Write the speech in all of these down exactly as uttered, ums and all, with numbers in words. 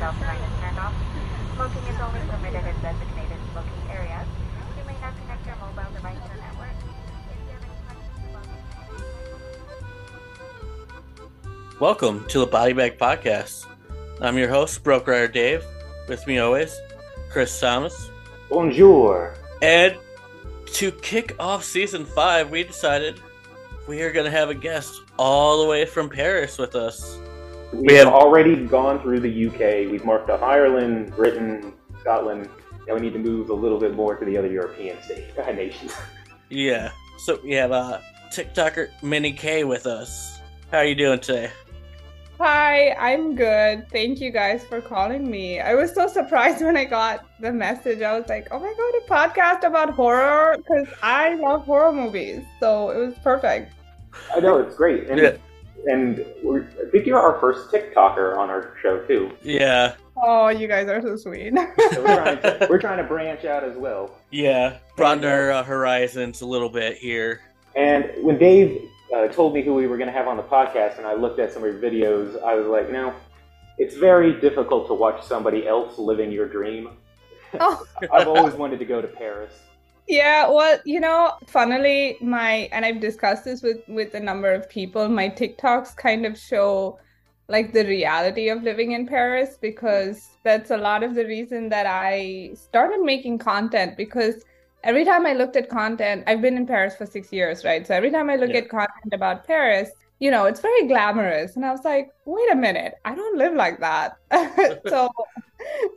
southbound is turned off. Smoking is only permitted in designated smoking areas. You may not connect your mobile device to the network. Welcome to the Body Bag Podcast. I'm your host, Brokerider Dave. With me always, Chris Thomas. Bonjour. And to kick off season five, we decided we are going to have a guest all the way from Paris with us. We, we have already gone through the U K. We've marked up Ireland, Britain, Scotland. Now we need to move a little bit more to the other European states, nations. Yeah. So we have uh, TikToker Mini K with us. How are you doing today? Hi, I'm good. Thank you guys for calling me. I was so surprised when I got the message. I was like, oh my God, a podcast about horror? Because I love horror movies. So it was perfect. I know, it's great. And, yeah. and we're, I think you're our first TikToker on our show, too. Yeah. Oh, you guys are so sweet. so we're, trying to, we're trying to branch out as well. Yeah, broaden our uh, horizons a little bit here. And when Dave Uh, told me who we were going to have on the podcast, and I looked at some of your videos, I was like, no, it's very difficult to watch somebody else living your dream. Oh. I've always wanted to go to Paris. Yeah, well, you know, funnily, my, and I've discussed this with, with a number of people, my TikToks kind of show like the reality of living in Paris, because that's a lot of the reason that I started making content, because every time I looked at content, I've been in Paris for six years, right? So every time I look yeah. at content about Paris, you know, it's very glamorous. And I was like, wait a minute, I don't live like that. so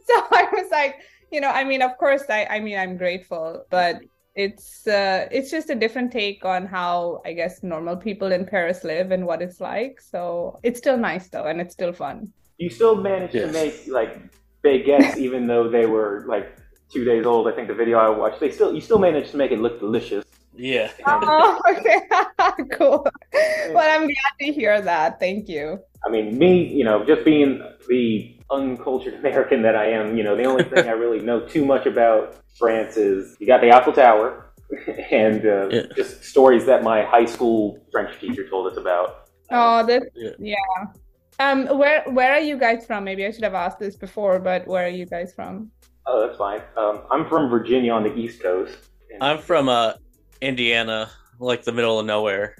so I was like, you know, I mean, of course, I, I mean, I'm grateful, but it's uh, it's just a different take on how, I guess, normal people in Paris live and what it's like. So it's still nice, though, and it's still fun. You still managed yes. to make, like, baguettes, even though they were, like, two days old. I think the video I watched, they still you still managed to make it look delicious. Yeah. Oh, okay. Cool. Well, I'm glad to hear that. Thank you. I mean, me, you know, just being the uncultured American that I am, you know, the only thing I really know too much about France is you got the Eiffel Tower and uh, yeah. just stories that my high school French teacher told us about. Oh, this, yeah. yeah. Um, where where are you guys from? Maybe I should have asked this before, but where are you guys from? Oh, that's fine. Um, I'm from Virginia on the East Coast. And I'm from uh, Indiana, like the middle of nowhere.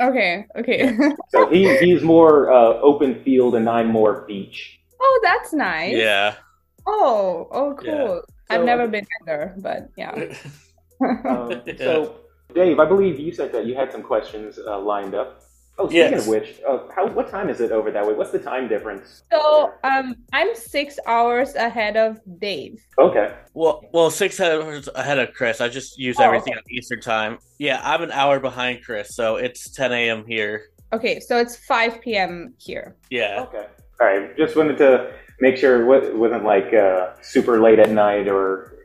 Okay, okay. Yeah. So he, he's more uh, open field and I'm more beach. Oh, that's nice. Yeah. Oh, oh, cool. Yeah. I've so, never been there, but yeah. um, so, Dave, I believe you said that you had some questions uh, lined up. Oh, speaking yes. of which, uh, how, what time is it over that way? What's the time difference? So um, I'm six hours ahead of Dave. Okay. Well, well, six hours ahead of Chris. I just use oh, everything okay. on Eastern time. Yeah, I'm an hour behind Chris, so it's ten a.m. here. Okay, so it's five p.m. here. Yeah. Okay. All right, just wanted to make sure it wasn't like uh, super late at night or...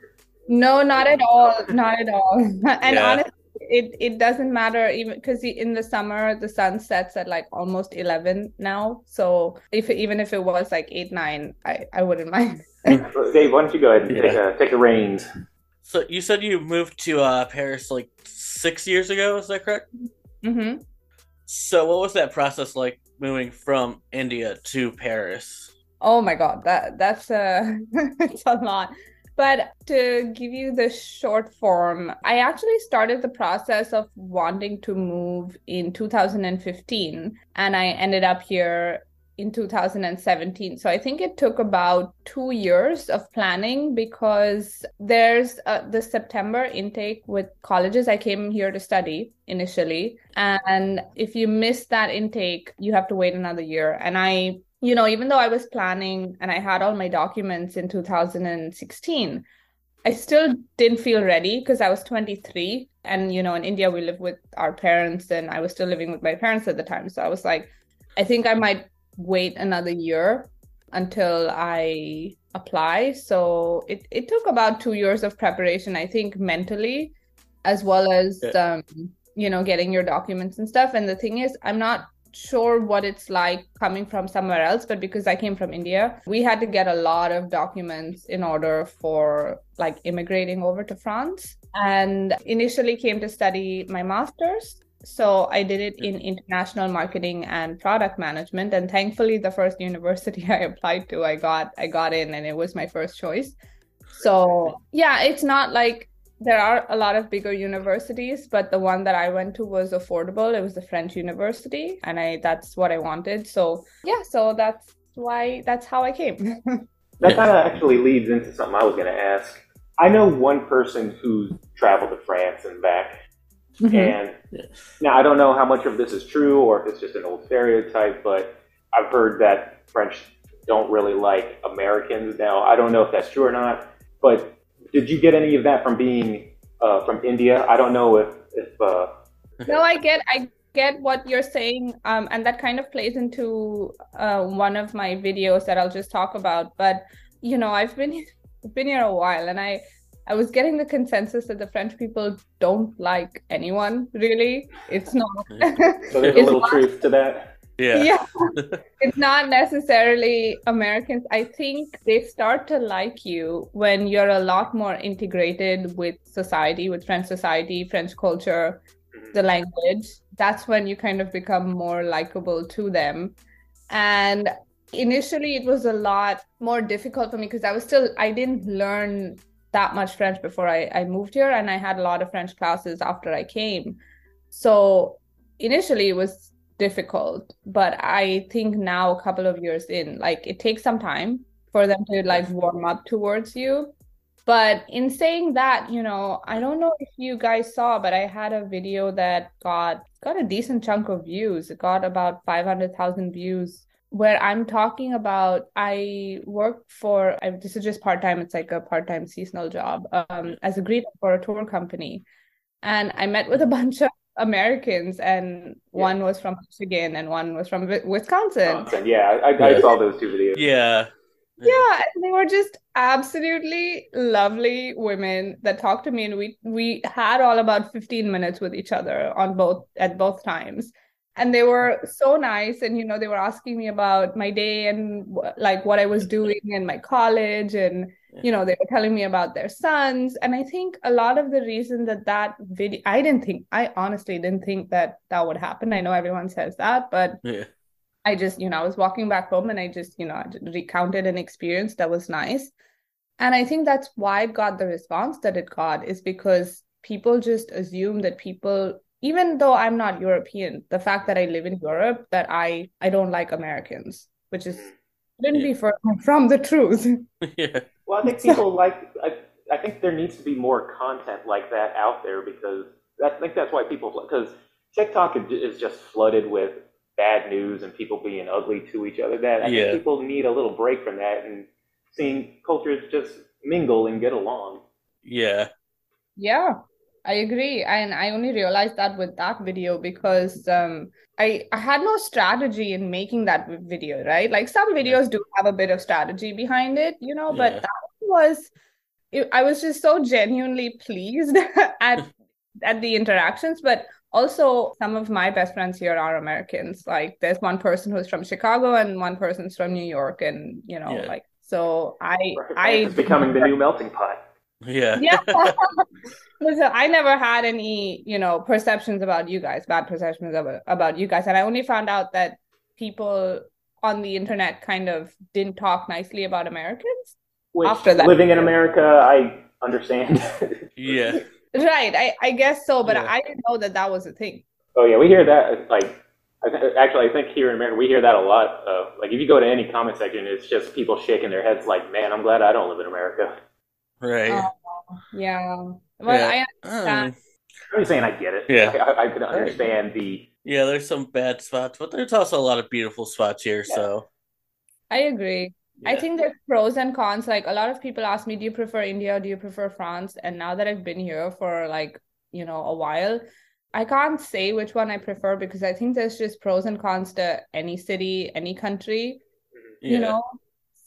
No, not at all. Not at all. And yeah. honestly, It it doesn't matter, even because in the summer the sun sets at like almost eleven now. So if even if it was like eight nine, I, I wouldn't mind. Dave, why don't you go ahead and yeah. take a, take the reins? So you said you moved to uh, Paris like six years ago. Is that correct? Mm-hmm. So what was that process like moving from India to Paris? Oh my God, that that's a it's a lot. But to give you the short form, I actually started the process of wanting to move in two thousand fifteen, and I ended up here in two thousand seventeen. So I think it took about two years of planning because there's a, the September intake with colleges. I came here to study initially, and if you miss that intake, you have to wait another year. And I... You know, even though I was planning and I had all my documents in two thousand sixteen, I still didn't feel ready because I was twenty-three. And, you know, in India, we live with our parents and I was still living with my parents at the time. So I was like, I think I might wait another year until I apply. So it, it took about two years of preparation, I think, mentally, as well as, um, you know, getting your documents and stuff. And the thing is, I'm not sure what it's like coming from somewhere else, but because I came from India, we had to get a lot of documents in order for like immigrating over to France, and initially came to study my master's. So I did it in international marketing and product management. And thankfully, the first university I applied to, I got I got in, and it was my first choice. So yeah, it's not like there are a lot of bigger universities, but the one that I went to was affordable. It was a French university, and I that's what I wanted. So yeah, so that's why that's how I came. That kind of actually leads into something I was going to ask. I know one person who's traveled to France and back. Mm-hmm. And now I don't know how much of this is true or if it's just an old stereotype, but I've heard that French don't really like Americans. Now, I don't know if that's true or not, but did you get any of that from being uh, from India? I don't know if... if uh... No, I get I get what you're saying, um, and that kind of plays into uh, one of my videos that I'll just talk about. But, you know, I've been, been here a while, and I... I was getting the consensus that the French people don't like anyone, really. It's not. So there's a little not, truth to that. Yeah. Yeah. It's not necessarily Americans. I think they start to like you when you're a lot more integrated with society, with French society, French culture, the language. That's when you kind of become more likable to them. And initially it was a lot more difficult for me because I was still, I didn't learn that much French before I, I moved here, and I had a lot of French classes after I came. So initially it was difficult, but I think now a couple of years in, like it takes some time for them to like warm up towards you. But in saying that, you know, I don't know if you guys saw, but I had a video that got got a decent chunk of views. It got about five hundred thousand views, where I'm talking about, I work for, I, this is just part-time, it's like a part-time seasonal job, um, as a greeter for a tour company. And I met with a bunch of Americans, and one yeah. was from Michigan and one was from Wisconsin. Wisconsin. Yeah, I, I saw those two videos. Yeah. Yeah, yeah, and they were just absolutely lovely women that talked to me. And we we had all about fifteen minutes with each other on both at both times. And they were so nice. And, you know, they were asking me about my day and like what I was doing in my college. And, you know, they were telling me about their sons. And I think a lot of the reason that that video, I didn't think, I honestly didn't think that that would happen. I know everyone says that, but yeah. I just, you know, I was walking back home and I just, you know, I recounted an experience that was nice. And I think that's why it got the response that it got, is because people just assume that people, even though I'm not European, the fact that I live in Europe, that I, I don't like Americans, which is couldn't yeah. be further from the truth. Yeah. Well, I think people like, I, I think there needs to be more content like that out there, because that, I think that's why people, because TikTok is just flooded with bad news and people being ugly to each other. That I yeah. think people need a little break from that and seeing cultures just mingle and get along. Yeah. Yeah. I agree. And I only realized that with that video because um, I, I had no strategy in making that video, right? Like some videos do have a bit of strategy behind it, you know, but yeah. that was, it, I was just so genuinely pleased at at the interactions. But also some of my best friends here are Americans. Like there's one person who's from Chicago and one person's from New York. And, you know, yeah. like, so I... I it's becoming the new melting pot. Yeah. Yeah. Listen, I never had any, you know, perceptions about you guys, bad perceptions about, about you guys. And I only found out that people on the internet kind of didn't talk nicely about Americans. Which, after that. Living in America, I understand. Yeah. Right. I, I guess so. But yeah. I didn't know that that was a thing. Oh, yeah. We hear that. Like, actually, I think here in America, we hear that a lot. Uh, like, if you go to any comment section, it's just people shaking their heads like, man, I'm glad I don't live in America. Right. Oh, yeah. Well, yeah. I understand. I'm just saying I get it. Yeah. I, I could understand the... Yeah, there's some bad spots, but there's also a lot of beautiful spots here, yeah. so... I agree. Yeah. I think there's pros and cons. Like, a lot of people ask me, do you prefer India or do you prefer France? And now that I've been here for, like, you know, a while, I can't say which one I prefer, because I think there's just pros and cons to any city, any country, yeah. you know?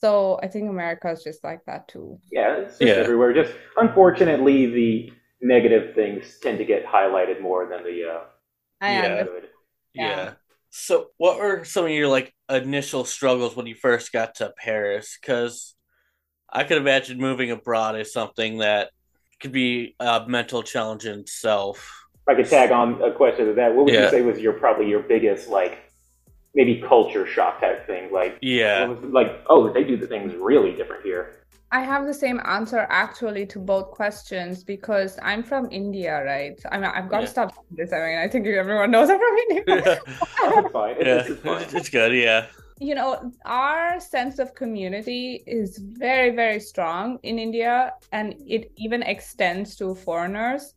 So I think America is just like that too. Yeah, it's just yeah. everywhere. Just unfortunately, the negative things tend to get highlighted more than the uh, I yeah. good. Yeah. yeah. So, what were some of your like initial struggles when you first got to Paris? Because I could imagine moving abroad is something that could be a mental challenge in itself. I could tag on a question to that. What would yeah. you say was your probably your biggest like maybe culture shock type thing? Like yeah, what was, like oh, they do the things really different here. I have the same answer actually to both questions because I'm from India, right? I mean, I've got yeah. to stop doing this. I mean, I think everyone knows I'm from India. It's fine. It's, yeah. fine. It's good. Yeah. You know, our sense of community is very, very strong in India, and it even extends to foreigners.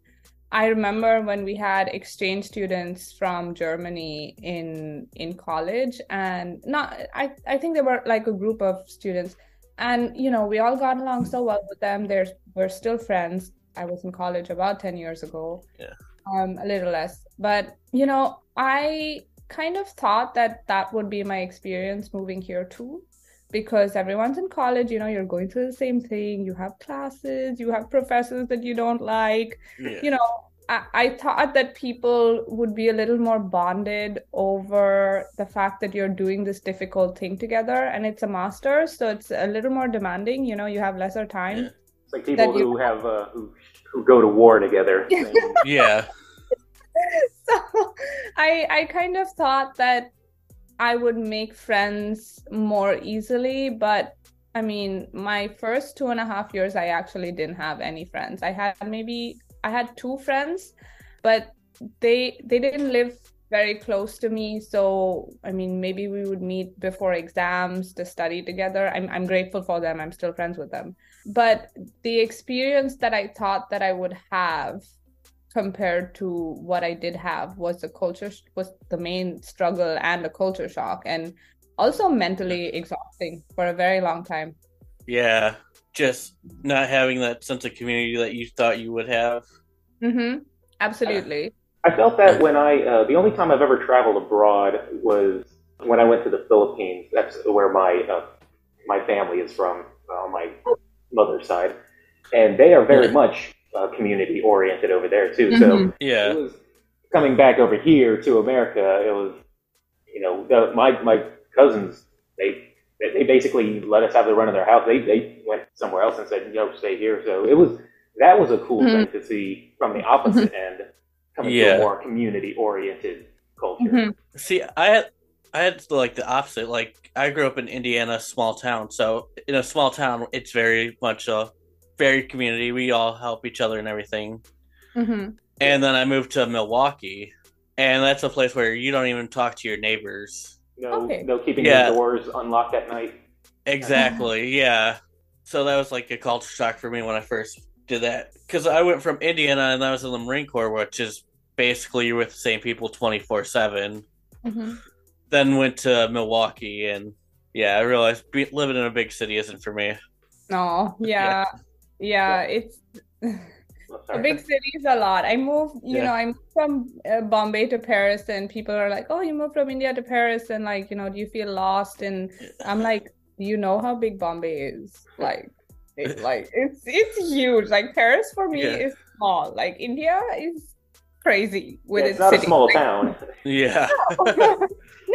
I remember when we had exchange students from Germany in in college, and not I, I think they were like a group of students. And, you know, we all got along so well with them. They're, we're still friends. I was in college about ten years ago, yeah. um, a little less. But, you know, I kind of thought that that would be my experience moving here, too, because everyone's in college. You know, you're going through the same thing. You have classes. You have professors that you don't like. Yeah. You know, I, I thought that people would be a little more bonded over the fact that you're doing this difficult thing together, and it's a master's, so it's a little more demanding. You know, you have lesser time. Yeah. It's like people who you... have uh, who, who go to war together. yeah. So I I kind of thought that I would make friends more easily, but I mean, my first two and a half years, I actually didn't have any friends. I had maybe. I had two friends, but they they didn't live very close to me. So, I mean, maybe we would meet before exams to study together. I'm I'm grateful for them. I'm still friends with them. But the experience that I thought that I would have compared to what I did have was the culture, was the main struggle and the culture shock, and also mentally exhausting for a very long time. Yeah. Just not having that sense of community that you thought you would have. Mm-hmm. Absolutely. I felt that when I, uh, the only time I've ever traveled abroad was when I went to the Philippines. That's where my uh, my family is from, on my mother's side. And they are very much uh, community oriented over there too. Mm-hmm. So yeah. It was coming back over here to America, it was, you know, the, my, my cousins, they, They basically let us have the run of their house. They they went somewhere else and said, "No, stay here." So it was that was a cool mm-hmm. thing to see from the opposite mm-hmm. end, coming yeah. to a more community-oriented culture. Mm-hmm. See, I had I had like the opposite. Like I grew up in Indiana, small town. So in a small town, it's very much a very community. We all help each other and everything. Mm-hmm. And then I moved to Milwaukee, and that's a place where you don't even talk to your neighbors. No, okay. no keeping yeah. your doors unlocked at night. Exactly, yeah. So that was like a culture shock for me when I first did that. Because I went from Indiana and I was in the Marine Corps, which is basically you're with the same people twenty-four seven. Mm-hmm. Then went to Milwaukee and yeah, I realized be- living in a big city isn't for me. No, yeah. yeah. Yeah, it's... The big cities a lot. I moved, you yeah. know, I'm from uh, Bombay to Paris, and people are like, "Oh, you moved from India to Paris, and like, you know, do you feel lost?" And I'm like, "You know how big Bombay is? Like, it, like it's it's huge. Like Paris for me yeah. is small. Like India is crazy with yeah, its, it's not city. A small town. yeah. No.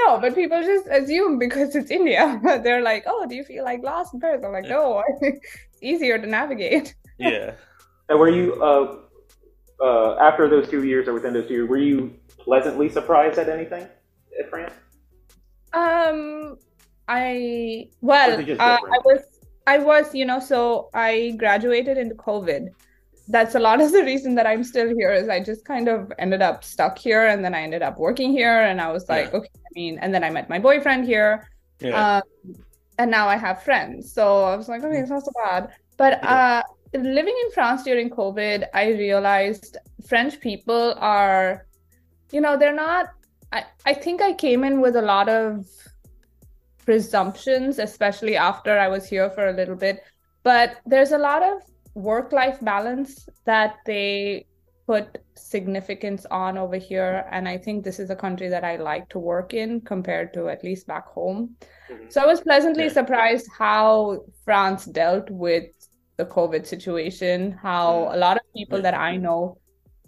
no, but people just assume because it's India, they're like, "Oh, do you feel like lost in Paris?" I'm like, "No, it's easier to navigate." Yeah. And were you, uh, uh, after those two years or within those two years, were you pleasantly surprised at anything at France? Um, I, well, uh, I was, I was, you know, so I graduated into COVID. That's a lot of the reason that I'm still here is I just kind of ended up stuck here, and then I ended up working here, and I was like, yeah. okay, I mean, and then I met my boyfriend here, yeah. um, and now I have friends. So I was like, okay, it's not so bad. But, yeah. uh, living in France during COVID, I realized French people are, you know, they're not, I, I think I came in with a lot of presumptions, especially after I was here for a little bit, but there's a lot of work-life balance that they put significance on over here. And I think this is a country that I like to work in compared to at least back home. Mm-hmm. So I was pleasantly yeah. surprised how France dealt with the COVID situation, how a lot of people that I know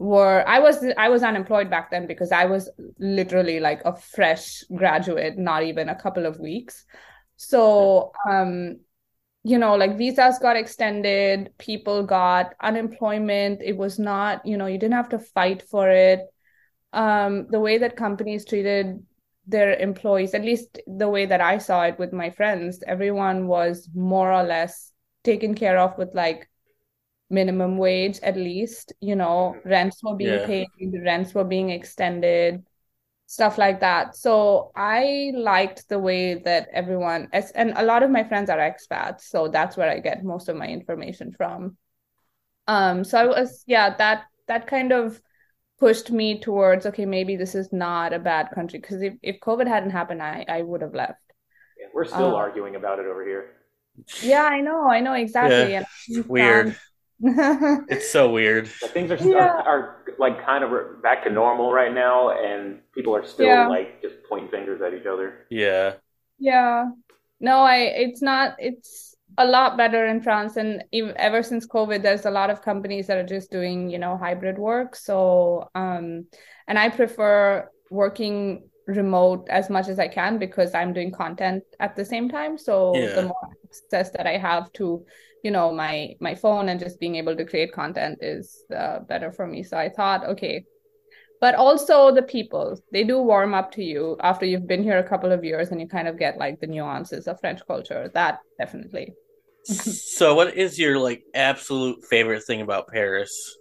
were, I was I was unemployed back then because I was literally like a fresh graduate, not even a couple of weeks. So um, you know, like visas got extended, people got unemployment. It was not, you know, you didn't have to fight for it. Um, the way that companies treated their employees, at least the way that I saw it with my friends, everyone was more or less taken care of with like minimum wage, at least, you know, rents were being yeah. paid, rents were being extended, stuff like that. So I liked the way that everyone, and a lot of my friends are expats, so that's where I get most of my information from. Um, so I was, yeah, that that kind of pushed me towards, okay, maybe this is not a bad country, because if, if COVID hadn't happened, I, I would have left. Yeah, we're still um, arguing about it over here. Yeah, I know, I know, exactly. Yeah, it's weird. It's so weird. But things are, yeah. are, are like kind of back to normal right now, and people are still yeah. like just pointing fingers at each other. Yeah. Yeah. No, I. It's not, it's a lot better in France, and even, ever since COVID, there's a lot of companies that are just doing, you know, hybrid work. So, um, and I prefer working remote as much as I can because I'm doing content at the same time. So yeah. the more access that I have to, you know, my, my phone and just being able to create content is uh, better for me. So I thought, okay, but also the people, they do warm up to you after you've been here a couple of years and you kind of get like the nuances of French culture. That definitely. So what is your like absolute favorite thing about Paris?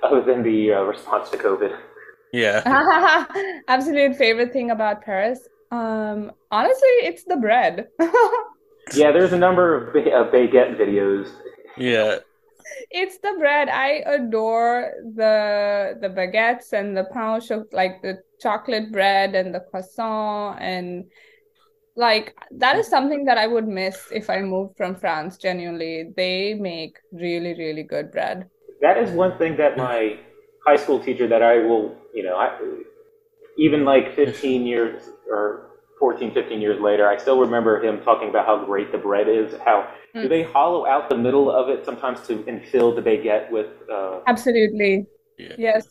Other than the uh, response to COVID. Yeah. Absolute favorite thing about Paris? Um, honestly, it's the bread. Yeah, there's a number of baguette videos. Yeah. It's the bread. I adore the the baguettes and the pain au chocolat, like the chocolate bread and the croissant, and like that is something that I would miss if I moved from France, genuinely. They make really, really good bread. That is one thing that my high school teacher that I will, you know, I, even like fifteen years or fourteen, fifteen years later, I still remember him talking about how great the bread is. How mm. do they hollow out the middle of it sometimes to and fill the baguette with? Uh... Absolutely, yeah. Yes.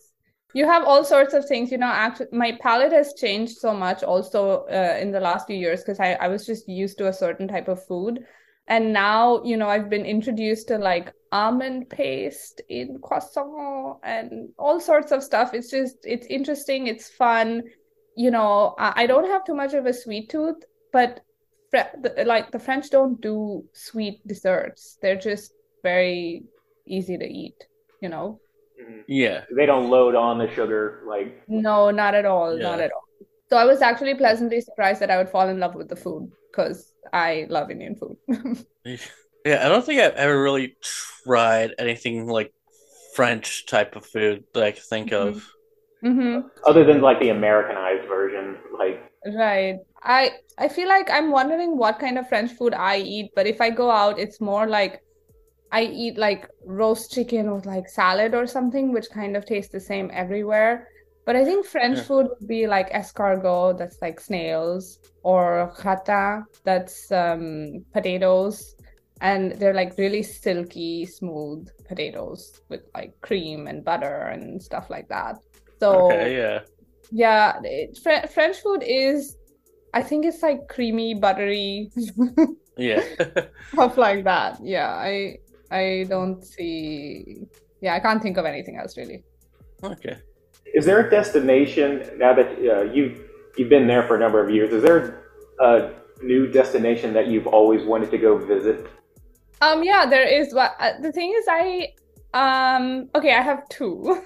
You have all sorts of things. You know, actually, my palate has changed so much also uh, in the last few years because I, I was just used to a certain type of food, and now you know I've been introduced to like almond paste in croissant and all sorts of stuff. It's just it's interesting. It's fun. You know, I don't have too much of a sweet tooth, but the, like the French don't do sweet desserts. They're just very easy to eat, you know? Yeah. They don't load on the sugar. like. No, not at all. Yeah. Not at all. So I was actually pleasantly surprised that I would fall in love with the food because I love Indian food. Yeah, I don't think I've ever really tried anything like French type of food that I can think mm-hmm. of. Mm-hmm. Other than like the Americanized version, like right. I I feel like I'm wondering what kind of French food I eat, but if I go out, it's more like I eat like roast chicken with like salad or something, which kind of tastes the same everywhere. But I think French yeah. food would be like escargot, that's like snails, or gratin, that's um, potatoes, and they're like really silky, smooth potatoes with like cream and butter and stuff like that. So okay, yeah, yeah it, Fr- French food is, I think it's like creamy, buttery, yeah, stuff like that. Yeah, I I don't see. Yeah, I can't think of anything else really. Okay. Is there a destination now that uh, you you've been there for a number of years? Is there a new destination that you've always wanted to go visit? Um. Yeah, there is. But the thing is, I. Um, okay, I have two.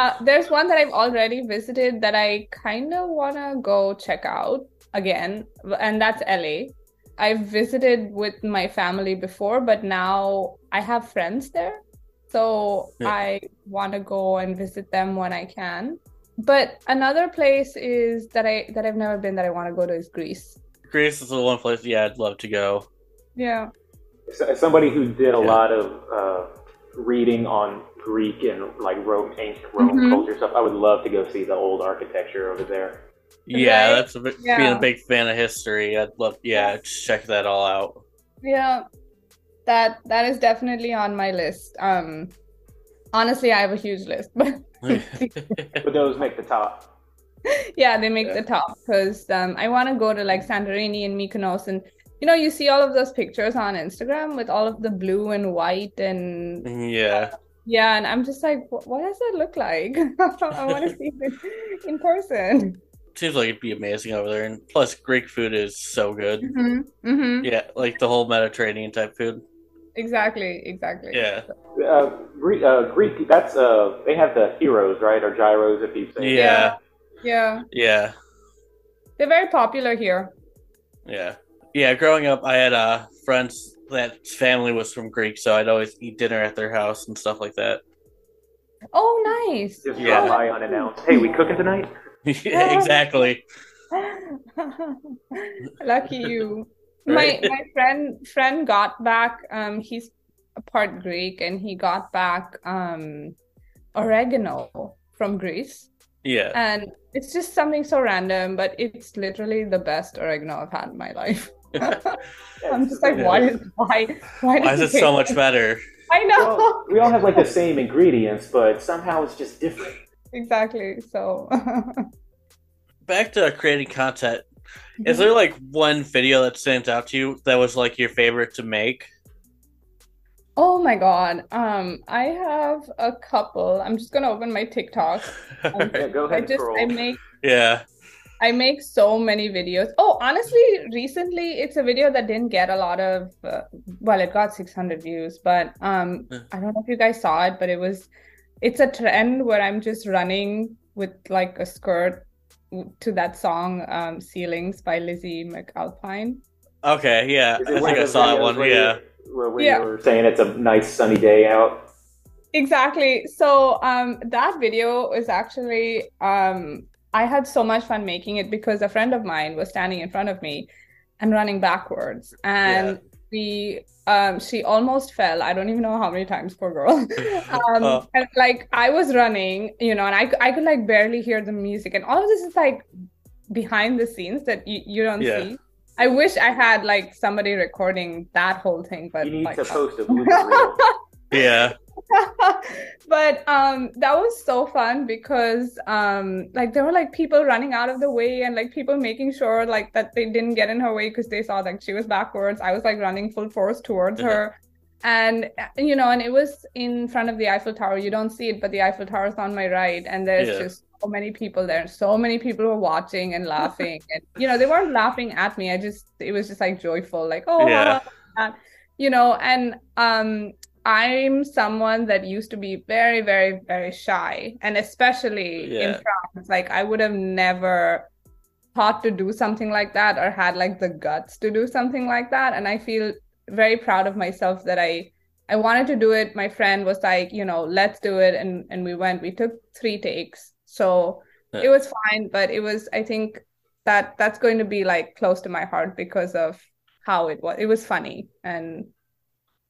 uh, there's one that I've already visited that I kind of want to go check out again, and that's L A. I've visited with my family before, but now I have friends there. So yeah. I want to go and visit them when I can. But another place is that, I, that I've never been that I want to go to is Greece. Greece is the one place, yeah, I'd love to go. Yeah. So, as somebody who did a yeah. lot of... Uh... reading on Greek and like Rome, ancient Rome mm-hmm. culture stuff. I would love to go see the old architecture over there. Yeah, right? That's a big, yeah. being a big fan of history. I'd love, yeah, check that all out. Yeah, that that is definitely on my list. Um, honestly, I have a huge list, but but those make the top. Yeah, they make yeah. the top because um, I want to go to like Santorini and Mykonos and you know, you see all of those pictures on Instagram with all of the blue and white and yeah. Uh, yeah, and I'm just like, what, what does that look like? I want to see this in person. Seems like it'd be amazing over there. And plus, Greek food is so good. Mm-hmm. Mm-hmm. Yeah, like the whole Mediterranean type food. Exactly, exactly. Yeah. Uh, Greek, uh, Greek, that's, uh, they have the gyros, right? Or gyros, if you say. Yeah. Yeah. Yeah. They're very popular here. Yeah. Yeah, growing up, I had uh, friends that family was from Greek, so I'd always eat dinner at their house and stuff like that. Oh, nice. Just yeah. rely on unannounced. Hey, we cooking tonight? Yeah, exactly. Lucky you. Right? My my friend friend got back, um, he's part Greek, and he got back um, oregano from Greece. Yeah. And it's just something so random, but it's literally the best oregano I've had in my life. I'm just like, yeah. why is why why, why is it so much better? I know. Well, we all have like the same ingredients, but somehow it's just different. Exactly. So back to creating content. Mm-hmm. Is there like one video that stands out to you that was like your favorite to make? Oh my God. Um, I have a couple. I'm just gonna open my TikTok. Um, yeah, go ahead. I just I make yeah. I make so many videos. Oh, honestly, recently it's a video that didn't get a lot of. Uh, well, it got six hundred views, but um, I don't know if you guys saw it, but it was. It's a trend where I'm just running with like a skirt to that song um, "Ceilings" by Lizzie McAlpine. Okay, yeah, I think I saw that one. Where yeah, you, where we yeah. were saying it's a nice sunny day out. Exactly. So um, that video is actually um, I had so much fun making it because a friend of mine was standing in front of me and running backwards, and yeah. we. Um, she almost fell. I don't even know how many times, poor girl. um, oh. And like I was running, you know, and I, I could like barely hear the music, and all of this is like behind the scenes that you, you don't yeah. see. I wish I had like somebody recording that whole thing, but you need like, to post a blooper reel. Yeah. But um, that was so fun because um, like there were like people running out of the way and like people making sure like that they didn't get in her way because they saw that she was backwards. I was like running full force towards mm-hmm. her, and you know, and it was in front of the Eiffel Tower. You don't see it, but the Eiffel Tower is on my right, and there's yeah. just so many people there. So many people were watching and laughing, and you know, they weren't laughing at me. I just it was just like joyful, like oh, yeah. you know, and um. I'm someone that used to be very, very, very shy, and especially yeah. in France, like I would have never thought to do something like that or had like the guts to do something like that. And I feel very proud of myself that I, I wanted to do it. My friend was like, you know, let's do it. And, and we went, we took three takes. So yeah. it was fine, but it was, I think that that's going to be like close to my heart because of how it was. It was funny and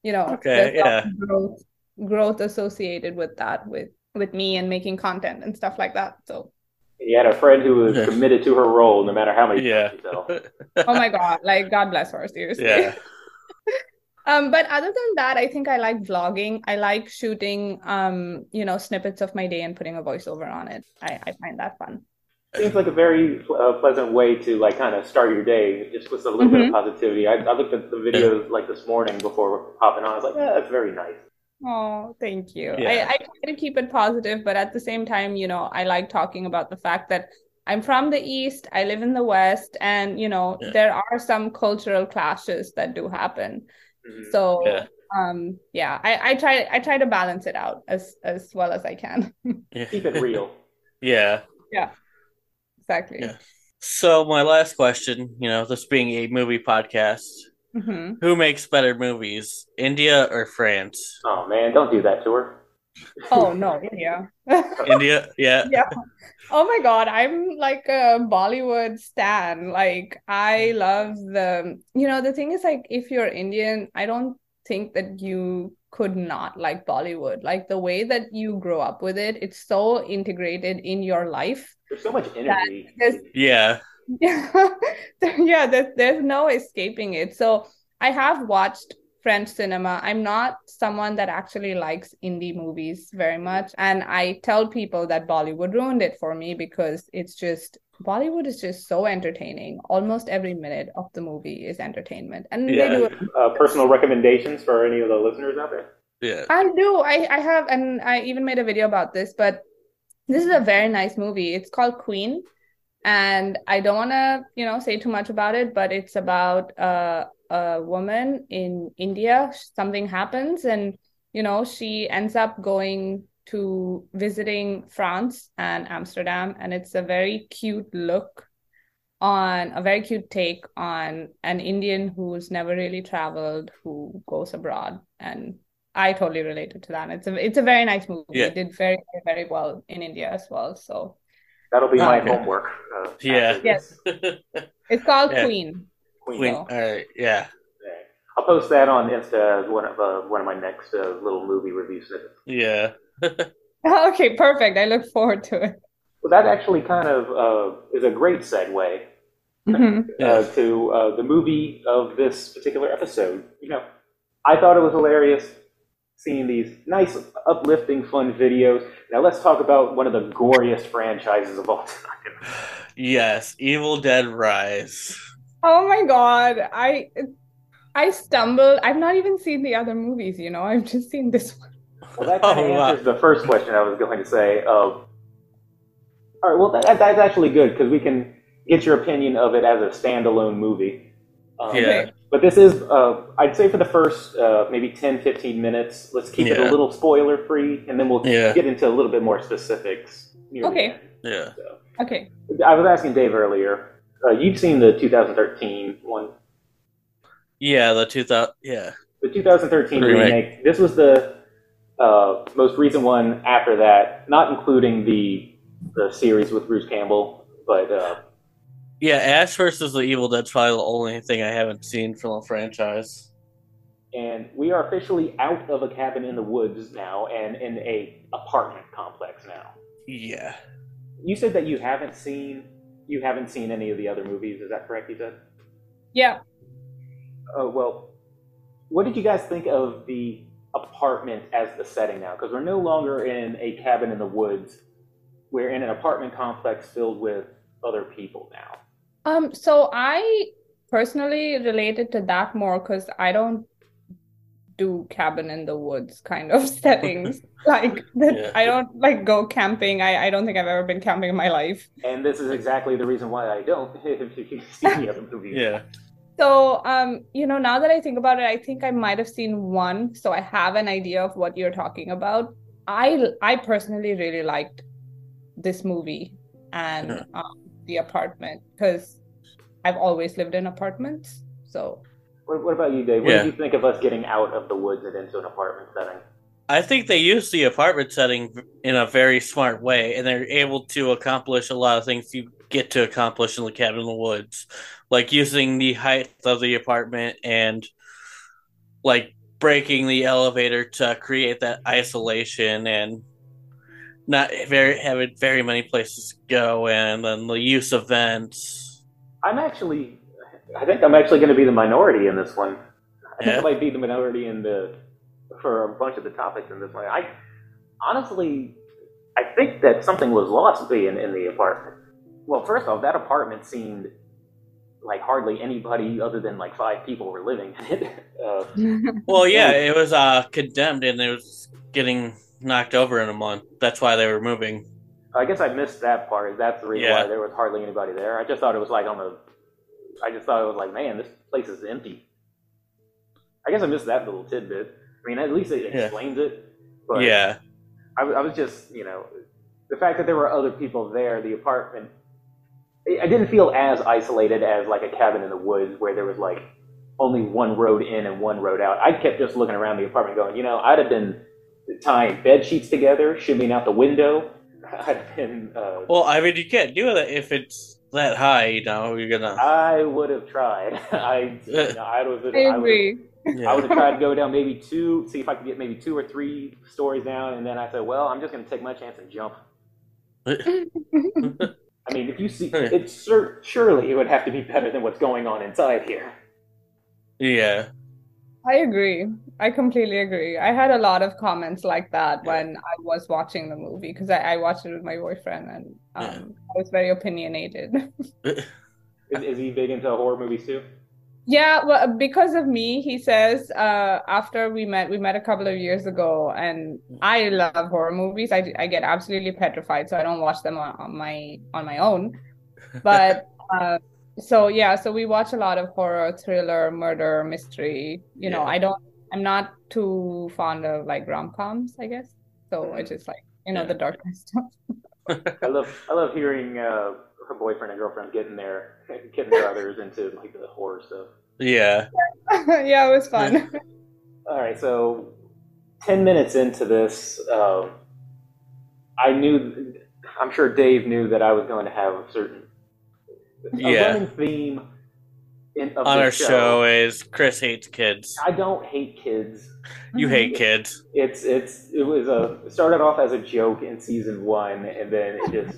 you know, okay, yeah. growth, growth associated with that, with, with me and making content and stuff like that. So you had a friend who was committed to her role, no matter how many yeah. times you tell. Oh my God! Like God bless her, seriously. Yeah. um, but other than that, I think I like vlogging. I like shooting, um, you know, snippets of my day and putting a voiceover on it. I, I find that fun. Seems like a very uh, pleasant way to like kind of start your day, just with a little mm-hmm. bit of positivity. I, I looked at the videos like this morning before popping on. I was like, yeah, that's very nice. Oh, thank you. Yeah. I, I try to keep it positive, but at the same time, you know, I like talking about the fact that I'm from the East, I live in the West, and you know, yeah. there are some cultural clashes that do happen. Mm-hmm. So, yeah. um, yeah, I, I try I try to balance it out as as well as I can. Yeah. Keep it real. Yeah. Yeah. Exactly. Yeah. So my last question, you know, this being a movie podcast, mm-hmm. who makes better movies, India or France? Oh man, don't do that to her. Oh no, India. India, yeah. Yeah. Oh my God, I'm like a Bollywood stan. Like I love the, you know, the thing is like if you're Indian, I don't think that you could not like Bollywood. Like the way that you grow up with it, it's so integrated in your life. There's so much energy. Yeah. Yeah. yeah. There's, there's no escaping it. So I have watched French cinema. I'm not someone that actually likes indie movies very much. And I tell people that Bollywood ruined it for me because it's just Bollywood is just so entertaining. Almost every minute of the movie is entertainment. And yeah. they do a- uh, personal recommendations for any of the listeners out there? Yeah, I do. I, I have, and I even made a video about this, but this is a very nice movie. It's called Queen. And I don't want to, you know, say too much about it, but it's about uh, a woman in India. Something happens and, you know, she ends up going to visiting France and Amsterdam. And it's a very cute look on a very cute take on an Indian who's never really traveled, who goes abroad. And I totally related to that. It's a, it's a very nice movie. Yeah. It did very, very well in India as well. So. That'll be oh, my okay. homework. Uh, yeah. Yes. It's called yeah. Queen. Queen. Queen. All right. Yeah. I'll post that on Insta as one of uh, one of my next uh, little movie review snippets. Yeah. Okay. Perfect. I look forward to it. Well, that actually kind of uh, is a great segue mm-hmm. uh, yes. to uh, the movie of this particular episode. You know, I thought it was hilarious seeing these nice, uplifting, fun videos. Now let's talk about one of the goriest franchises of all time. Yes, Evil Dead Rise. Oh my god, I I stumbled. I've not even seen the other movies, you know. I've just seen this one. Well, that kind of oh, answers wow. the first question I was going to say. Uh, all right, well, that, that's actually good, because we can get your opinion of it as a standalone movie. Um, yeah. But this is, uh, I'd say for the first uh, maybe ten, fifteen minutes, let's keep yeah. it a little spoiler-free, and then we'll yeah. get into a little bit more specifics. Okay. Yeah. So, okay. I was asking Dave earlier, uh, you'd seen the twenty thirteen one. Yeah, the two thousand, yeah. The twenty thirteen remake. remake. This was the uh, most recent one after that, not including the the series with Bruce Campbell, but... Uh, Yeah, Ash versus the Evil Dead's probably the only thing I haven't seen from the franchise. And we are officially out of a cabin in the woods now and in a apartment complex now. Yeah. You said that you haven't seen you haven't seen any of the other movies, is that correct, you said? Yeah. Oh, uh, well, what did you guys think of the apartment as the setting now? Because we're no longer in a cabin in the woods. We're in an apartment complex filled with other people now. Um, so I personally related to that more because I don't do cabin in the woods kind of settings. Like that, yeah. I don't like go camping. I, I don't think I've ever been camping in my life. And this is exactly the reason why I don't. If you see the other movie. Yeah. So, um, you know, now that I think about it, I think I might have seen one. So I have an idea of what you're talking about. I, I personally really liked this movie and yeah. um, the apartment, because I've always lived in apartments. So what, what about you, Dave? What yeah. did you think of us getting out of the woods and into an apartment setting? I think they use the apartment setting in a very smart way, and they're able to accomplish a lot of things you get to accomplish in the cabin in the woods, like using the height of the apartment and like breaking the elevator to create that isolation and not very having very many places to go, and then the use of vents. I'm actually, I think I'm actually going to be the minority in this one. I yeah. think I might be the minority in the for a bunch of the topics in this one. I honestly, I think that something was lost being in the apartment. Well, first off, that apartment seemed like hardly anybody other than like five people were living in it. Uh, well, yeah, and, it was uh, condemned, and it was getting knocked over in a month. That's why they were moving. I guess I missed that part. That's the reason yeah. why there was hardly anybody there. I just thought it was like on the. I just thought it was like, man, this place is empty. I guess I missed that little tidbit. I mean, at least it explains yeah. it. But yeah. I, I was just, you know, the fact that there were other people there, the apartment. I didn't feel as isolated as like a cabin in the woods where there was like only one road in and one road out. I kept just looking around the apartment, going, you know, I'd have been tying bed sheets together, shimmying out the window. I've been. Uh, well, I mean, you can't do that if it's that high. You know, you're gonna. I would have tried. I, you know, I would have. I agree. Yeah. I would have tried to go down maybe two, see if I could get maybe two or three stories down, and then I said, "Well, I'm just gonna take my chance and jump." I mean, if you see, it sur- surely it would have to be better than what's going on inside here. Yeah. I agree. I completely agree. I had a lot of comments like that yeah. when I was watching the movie, because I, I watched it with my boyfriend, and um, yeah. I was very opinionated. is, is he big into horror movies too? Yeah, well, because of me, he says, uh, after we met, we met a couple of years ago, and I love horror movies. I, I get absolutely petrified, so I don't watch them on, on my on my own. But uh, so, yeah, so we watch a lot of horror, thriller, murder, mystery. You know, yeah. I don't, I'm not too fond of like rom-coms, I guess. So I just like, you know, yeah. the darkness stuff. I love, I love hearing, uh, her boyfriend and girlfriend getting their getting their others into like the horror stuff. Yeah. Yeah, it was fun. All right, so ten minutes into this, um, I knew, I'm sure Dave knew that I was going to have a certain a yeah. running theme in, of on our show. show is Chris hates kids. I don't hate kids. You hate kids. It's it's it was a it started off as a joke in season one, and then it just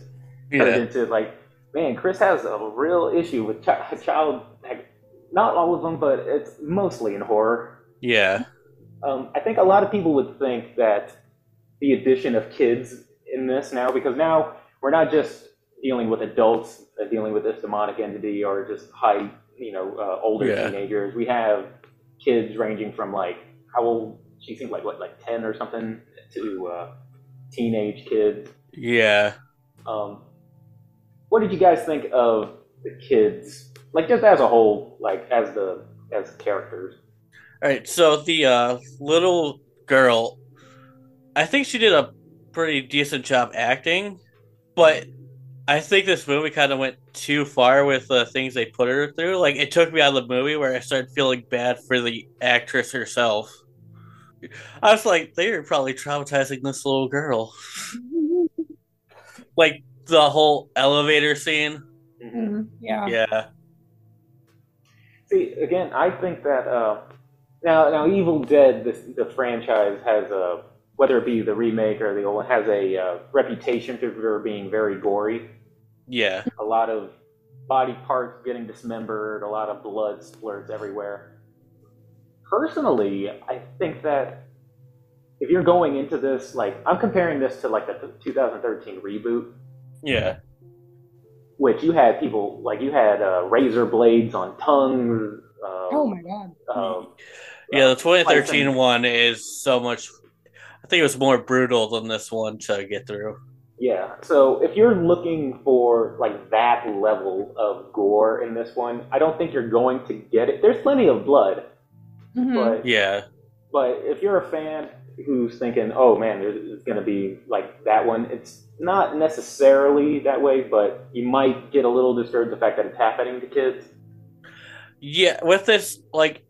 turned yeah. into like. Man, Chris has a real issue with ch- child, like, not all of them, but it's mostly in horror. Yeah. Um, I think a lot of people would think that the addition of kids in this now, because now we're not just dealing with adults, uh, dealing with this demonic entity or just high, you know, uh, older yeah. teenagers. We have kids ranging from like, how old, she seemed like, what, like ten or something, to uh, teenage kids. Yeah. Um. What did you guys think of the kids, like just as a whole, like as the as characters? All right, so the uh, little girl, I think she did a pretty decent job acting, but I think this movie kind of went too far with the things they put her through. Like, it took me out of the movie where I started feeling bad for the actress herself. I was like, they are probably traumatizing this little girl. Like, the whole elevator scene. Mm-hmm. Yeah. Yeah. See, again, I think that uh, now, now, Evil Dead, this, the franchise has a, whether it be the remake or the old, has a uh, reputation for being very gory. Yeah. A lot of body parts getting dismembered, a lot of blood splurts everywhere. Personally, I think that if you're going into this, like, I'm comparing this to like the twenty thirteen reboot. Yeah. Which you had people, like you had uh, razor blades on tongues. Um, oh my god. Um, yeah, the twenty thirteen one is so much, I think it was more brutal than this one to get through. Yeah, so if you're looking for like that level of gore in this one, I don't think you're going to get it. There's plenty of blood. Mm-hmm. But, yeah. But if you're a fan who's thinking, oh man, there's going to be like that one, it's not necessarily that way, but you might get a little disturbed the fact that it's happening to kids. Yeah, with this, like,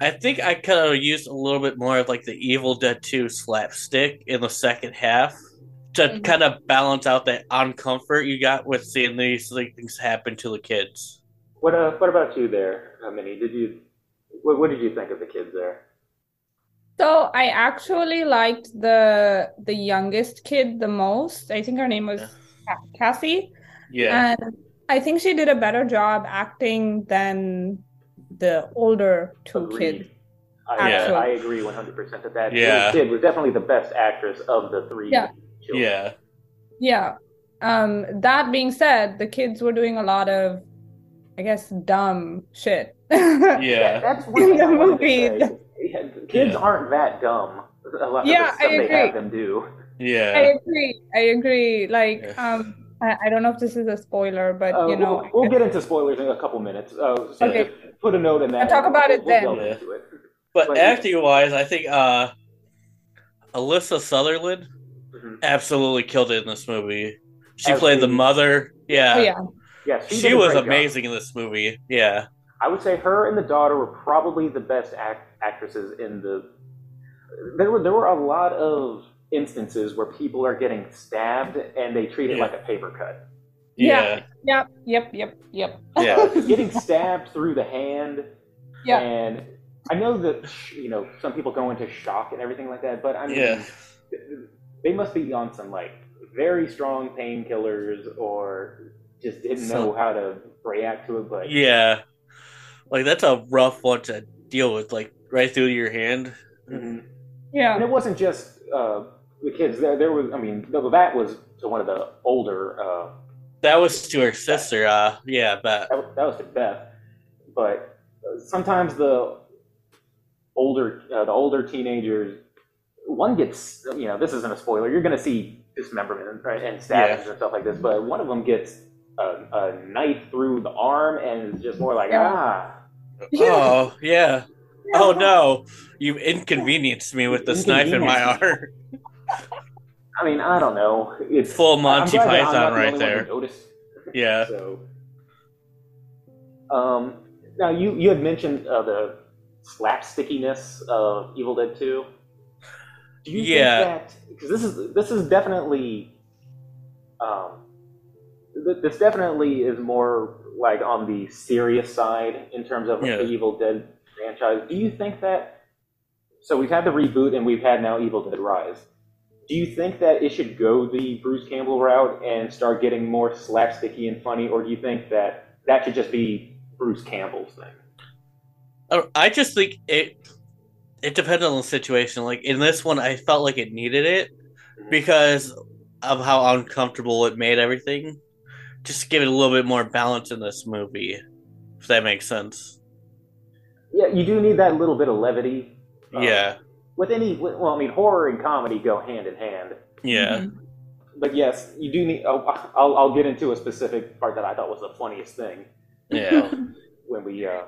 I think I kind of used a little bit more of, like, the Evil Dead two slapstick in the second half to mm-hmm. kind of balance out that uncomfort you got with seeing these like, things happen to the kids. What uh, what about you there, Minnie? Did you what, what did you think of the kids there? So I actually liked the the youngest kid the most. I think her name was Cassie. Yeah. And I think she did a better job acting than the older two Agreed. kids. I, yeah, I agree one hundred percent that that yeah. kid was definitely the best actress of the three yeah. children. Yeah. Yeah. Um, that being said, the kids were doing a lot of, I guess, dumb shit. Yeah. yeah that's in the movie. Kids yeah. aren't that dumb. A lot yeah, of the stuff I agree. They have them do. Yeah, I agree. I agree. Like, yeah. um, I, I don't know if this is a spoiler, but uh, you know, we'll, we'll get into spoilers in a couple minutes. Uh, so okay, put a note in that. I'll talk about we'll, it we'll then. It. But, but acting-wise, I think uh, Alyssa Sutherland mm-hmm. absolutely killed it in this movie. She As played she, the mother. Yeah, yeah. yeah she she was amazing job. in this movie. Yeah. I would say her and the daughter were probably the best act- actresses in the. There were there were a lot of instances where people are getting stabbed and they treat it yeah. like a paper cut. Yeah. yeah. Yep. Yep. Yep. Yep. Yeah. Getting stabbed through the hand. Yeah. And I know that you know some people go into shock and everything like that, but I mean, yeah. they must be on some like very strong painkillers or just didn't so, know how to react to it. But yeah. Like, that's a rough one to deal with, like right through your hand. Mm-hmm. Yeah, and it wasn't just uh, the kids. There, there was. I mean, that was to one of the older. Uh, that was to her sister. Uh, yeah, Beth. That, that was to Beth. But sometimes the older, uh, the older teenagers, one gets. You know, this isn't a spoiler. You're going to see dismemberment, right, and stabbings, yeah, and stuff like this. But one of them gets a, a knife through the arm and is just more like, ah. Yeah. Oh yeah. Oh no! You inconvenienced me with this knife in my arm. I mean, I don't know. It's full Monty Python right there. Yeah. So, um, now you you had mentioned uh, the slapstickiness of Evil Dead two. Do you yeah. think that because this is this is definitely um this definitely is more like on the serious side in terms of like, yeah. the Evil Dead franchise. Do you think that, so we've had the reboot and we've had now Evil Dead Rise, do you think that it should go the Bruce Campbell route and start getting more slapsticky and funny, or do you think that that should just be Bruce Campbell's thing? I just think it it depends on the situation. Like in this one, I felt like it needed it because of how uncomfortable it made everything. Just give it a little bit more balance in this movie, if that makes sense. Yeah, you do need that little bit of levity. Um, yeah. With any, well, I mean, horror and comedy go hand in hand. Yeah. Mm-hmm. But yes, you do need. Oh, I'll I'll get into a specific part that I thought was the funniest thing. Yeah. when we uh,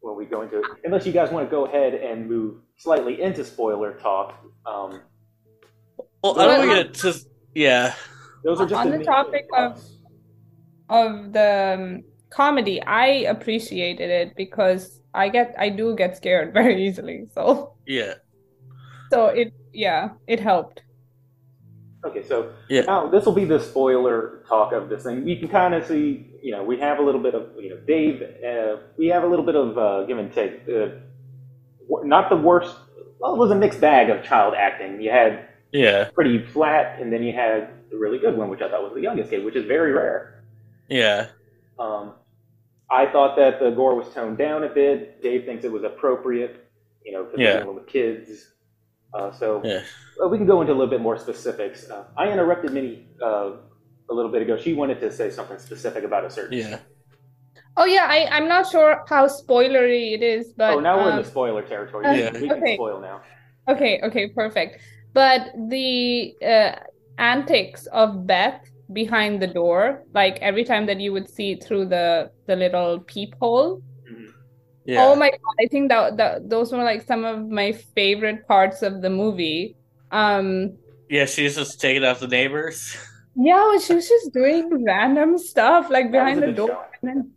when we go into it, unless you guys want to go ahead and move slightly into spoiler talk. Um, well, I don't want to. Yeah. Those are just on the topic of of the um, comedy, I appreciated it because I get I do get scared very easily. So yeah, so it yeah it helped. Okay, so yeah, now this will be the spoiler talk of this thing. You can kind of see, you know, we have a little bit of, you know, Dave. Uh, we have a little bit of uh, give and take. Uh, not the worst. Well, it was a mixed bag of child acting. You had yeah pretty flat, and then you had the really good one, which I thought was the youngest kid, which is very rare. Yeah. Um, I thought that the gore was toned down a bit. Dave thinks it was appropriate, you know, because yeah. with kids. Uh, so yeah. well, we can go into a little bit more specifics. Uh, I interrupted Minnie uh, a little bit ago. She wanted to say something specific about a certain. Yeah. Oh yeah, I, I'm not sure how spoilery it is, but oh, now um, we're in the spoiler territory. Uh, yeah. We can okay. spoil now. Okay. Okay. Perfect. But the. Uh, antics of Beth behind the door, like every time that you would see through the the little peephole. Yeah. Oh my god, I think that, that those were like some of my favorite parts of the movie. Um, yeah, she's just taking out the neighbors. Yeah, she was just doing random stuff like behind the door, and then,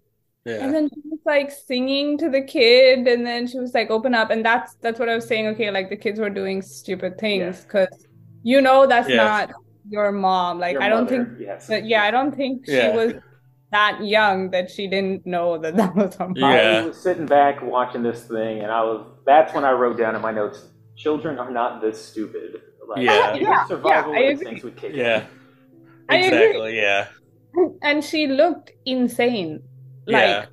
yeah. and then she was like singing to the kid, and then she was like, "Open up," and that's that's what I was saying. Okay, like the kids were doing stupid things because yeah. you know that's yes. not. Your mom, like your I don't mother, think, yes. uh, yeah, I don't think yeah. she was that young that she didn't know that that was her mom. Yeah. I was sitting back watching this thing, and I was. That's when I wrote down in my notes: children are not this stupid. Like, yeah, yeah, survival yeah, instincts would kick. Yeah, exactly. Yeah, and she looked insane. Like yeah.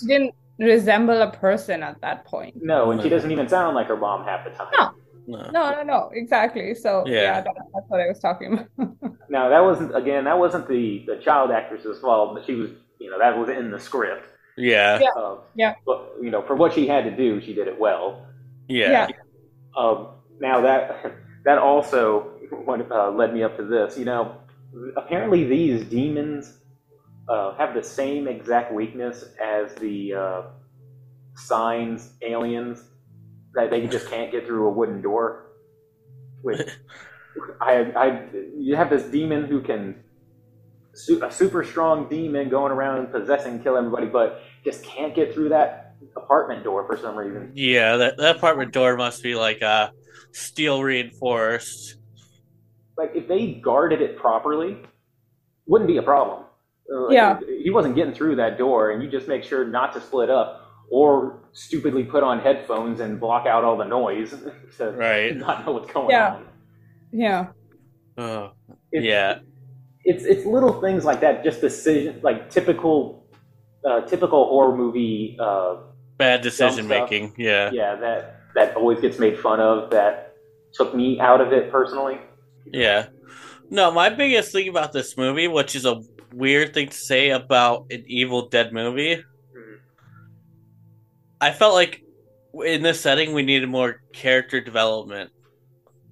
she didn't resemble a person at that point. No, and she doesn't even sound like her mom half the time. No. No. no, no, no, exactly. So, yeah, yeah that, that's what I was talking about. No, that wasn't, again, that wasn't the, the child actress's fault, but she was, you know, that was in the script. Yeah. Yeah. Um, yeah. But, you know, for what she had to do, she did it well. Yeah. yeah. Um, now, that that also uh, led me up to this. You know, apparently these demons uh, have the same exact weakness as the uh, signs, aliens. That they just can't get through a wooden door. Which I, I, you have this demon who can, a super strong demon going around and possessing, kill everybody, but just can't get through that apartment door for some reason. Yeah, that, that apartment door must be like uh, steel reinforced. Like if they guarded it properly, wouldn't be a problem. Like, yeah, he wasn't getting through that door, and you just make sure not to split up. Or stupidly put on headphones and block out all the noise to right. not know what's going yeah. on. Yeah. Oh, it's, yeah. It's it's little things like that, just decision, like typical, uh, typical horror movie uh, Bad decision making. Yeah. Yeah. That, that always gets made fun of. That took me out of it personally. Yeah. No, my biggest thing about this movie, which is a weird thing to say about an Evil Dead movie. Mm-hmm. I felt like in this setting, we needed more character development.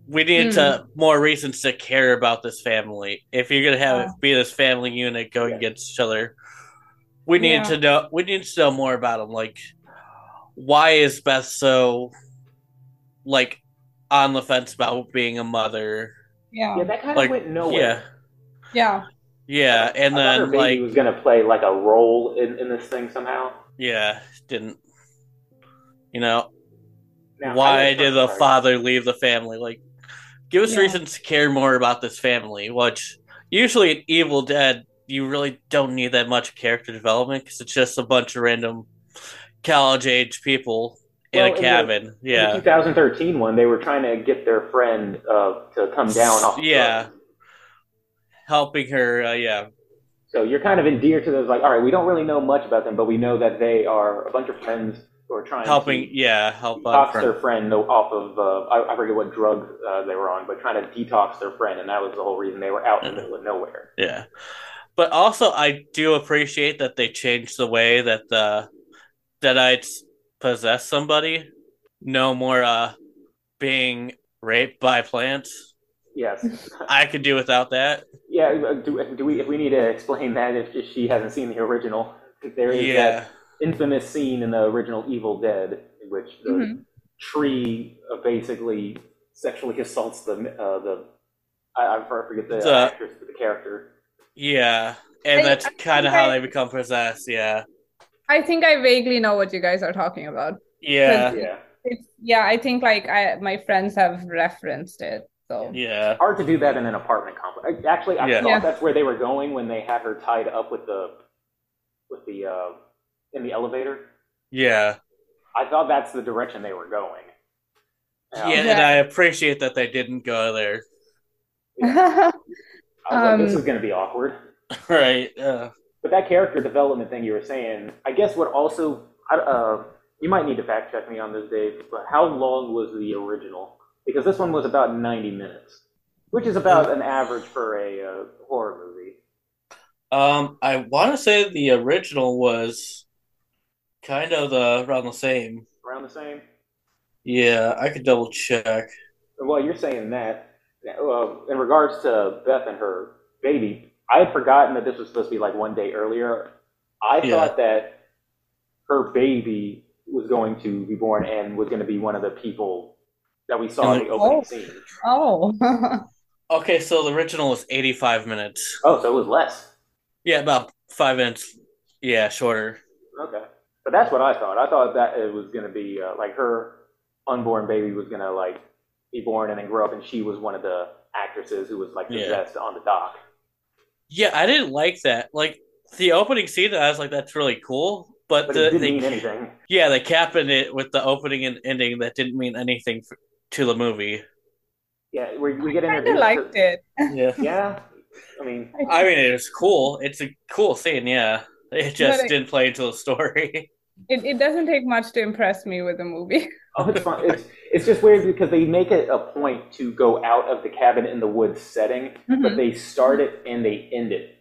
We needed mm. to, more reasons to care about this family. If you're going to have yeah. it be this family unit going yeah. against each other, we needed yeah. to know, we needed to know more about them. Like, why is Beth so, like, on the fence about being a mother? Yeah. Yeah, that kind like, of went nowhere. Yeah. Yeah. Yeah, and I then her baby like was gonna play like a role in, in this thing somehow. Yeah, didn't. You know, now, why did the father leave the family? Like, give us yeah. reasons to care more about this family. Which usually in Evil Dead, you really don't need that much character development because it's just a bunch of random college age people well, in a in cabin. The, yeah, in the twenty thirteen one, they were trying to get their friend uh, to come down off. Yeah. The helping her, uh, yeah. So you're kind of endeared to those, like, all right, we don't really know much about them, but we know that they are a bunch of friends who are trying helping, to yeah, help detox their friend off of, uh, I, I forget what drug uh, they were on, but trying to detox their friend, and that was the whole reason they were out in the middle of nowhere. Yeah. But also, I do appreciate that they changed the way that the Deadites possess somebody. No more uh, being raped by plants. Yes. I could do without that. Yeah, do, do we? If we need to explain that, if, if she hasn't seen the original, there is yeah. that infamous scene in the original Evil Dead, in which the mm-hmm. tree basically sexually assaults the uh, the I, I forget the so, actress, but the character. Yeah, and I, that's kind of how I, they become possessed. Yeah, I think I vaguely know what you guys are talking about. Yeah, yeah, it's, yeah. I think like I my friends have referenced it. So. Yeah, it's hard to do that in an apartment complex. Actually, I yeah. thought yeah. that's where they were going when they had her tied up with the, with the, uh, in the elevator. Yeah, I thought that's the direction they were going. Um, yeah, and I appreciate that they didn't go there. Yeah. I was um, like, this is going to be awkward, right? Uh, but that character development thing you were saying, I guess, what also, uh, you might need to fact check me on this, Dave. But how long was the original? Because this one was about ninety minutes, which is about an average for a uh, horror movie. Um, I want to say the original was kind of the, around the same. Around the same? Yeah, I could double check. Well, you're saying that. Uh, in regards to Beth and her baby, I had forgotten that this was supposed to be like one day earlier. I yeah. thought that her baby was going to be born and was going to be one of the people that we saw in the opening oh. scene. Oh. Okay, so the original was eighty-five minutes. Oh, so it was less. Yeah, about five minutes. Yeah, shorter. Okay. But that's what I thought. I thought that it was going to be, uh, like, her unborn baby was going to, like, be born and then grow up, and she was one of the actresses who was, like, possessed yeah. on the dock. Yeah, I didn't like that. Like, the opening scene, I was like, that's really cool. But, but the, it didn't they, mean anything. Yeah, they capped it with the opening and ending that didn't mean anything for, to the movie. Yeah, we, we get introduced. I liked to, it. Yeah, yeah. I mean, I mean, it was cool. It's a cool scene. Yeah, it just it, didn't play into the story. It it doesn't take much to impress me with a movie. Oh, it's fun. It's it's just weird because they make it a point to go out of the cabin in the woods setting, mm-hmm. but they start it and they end it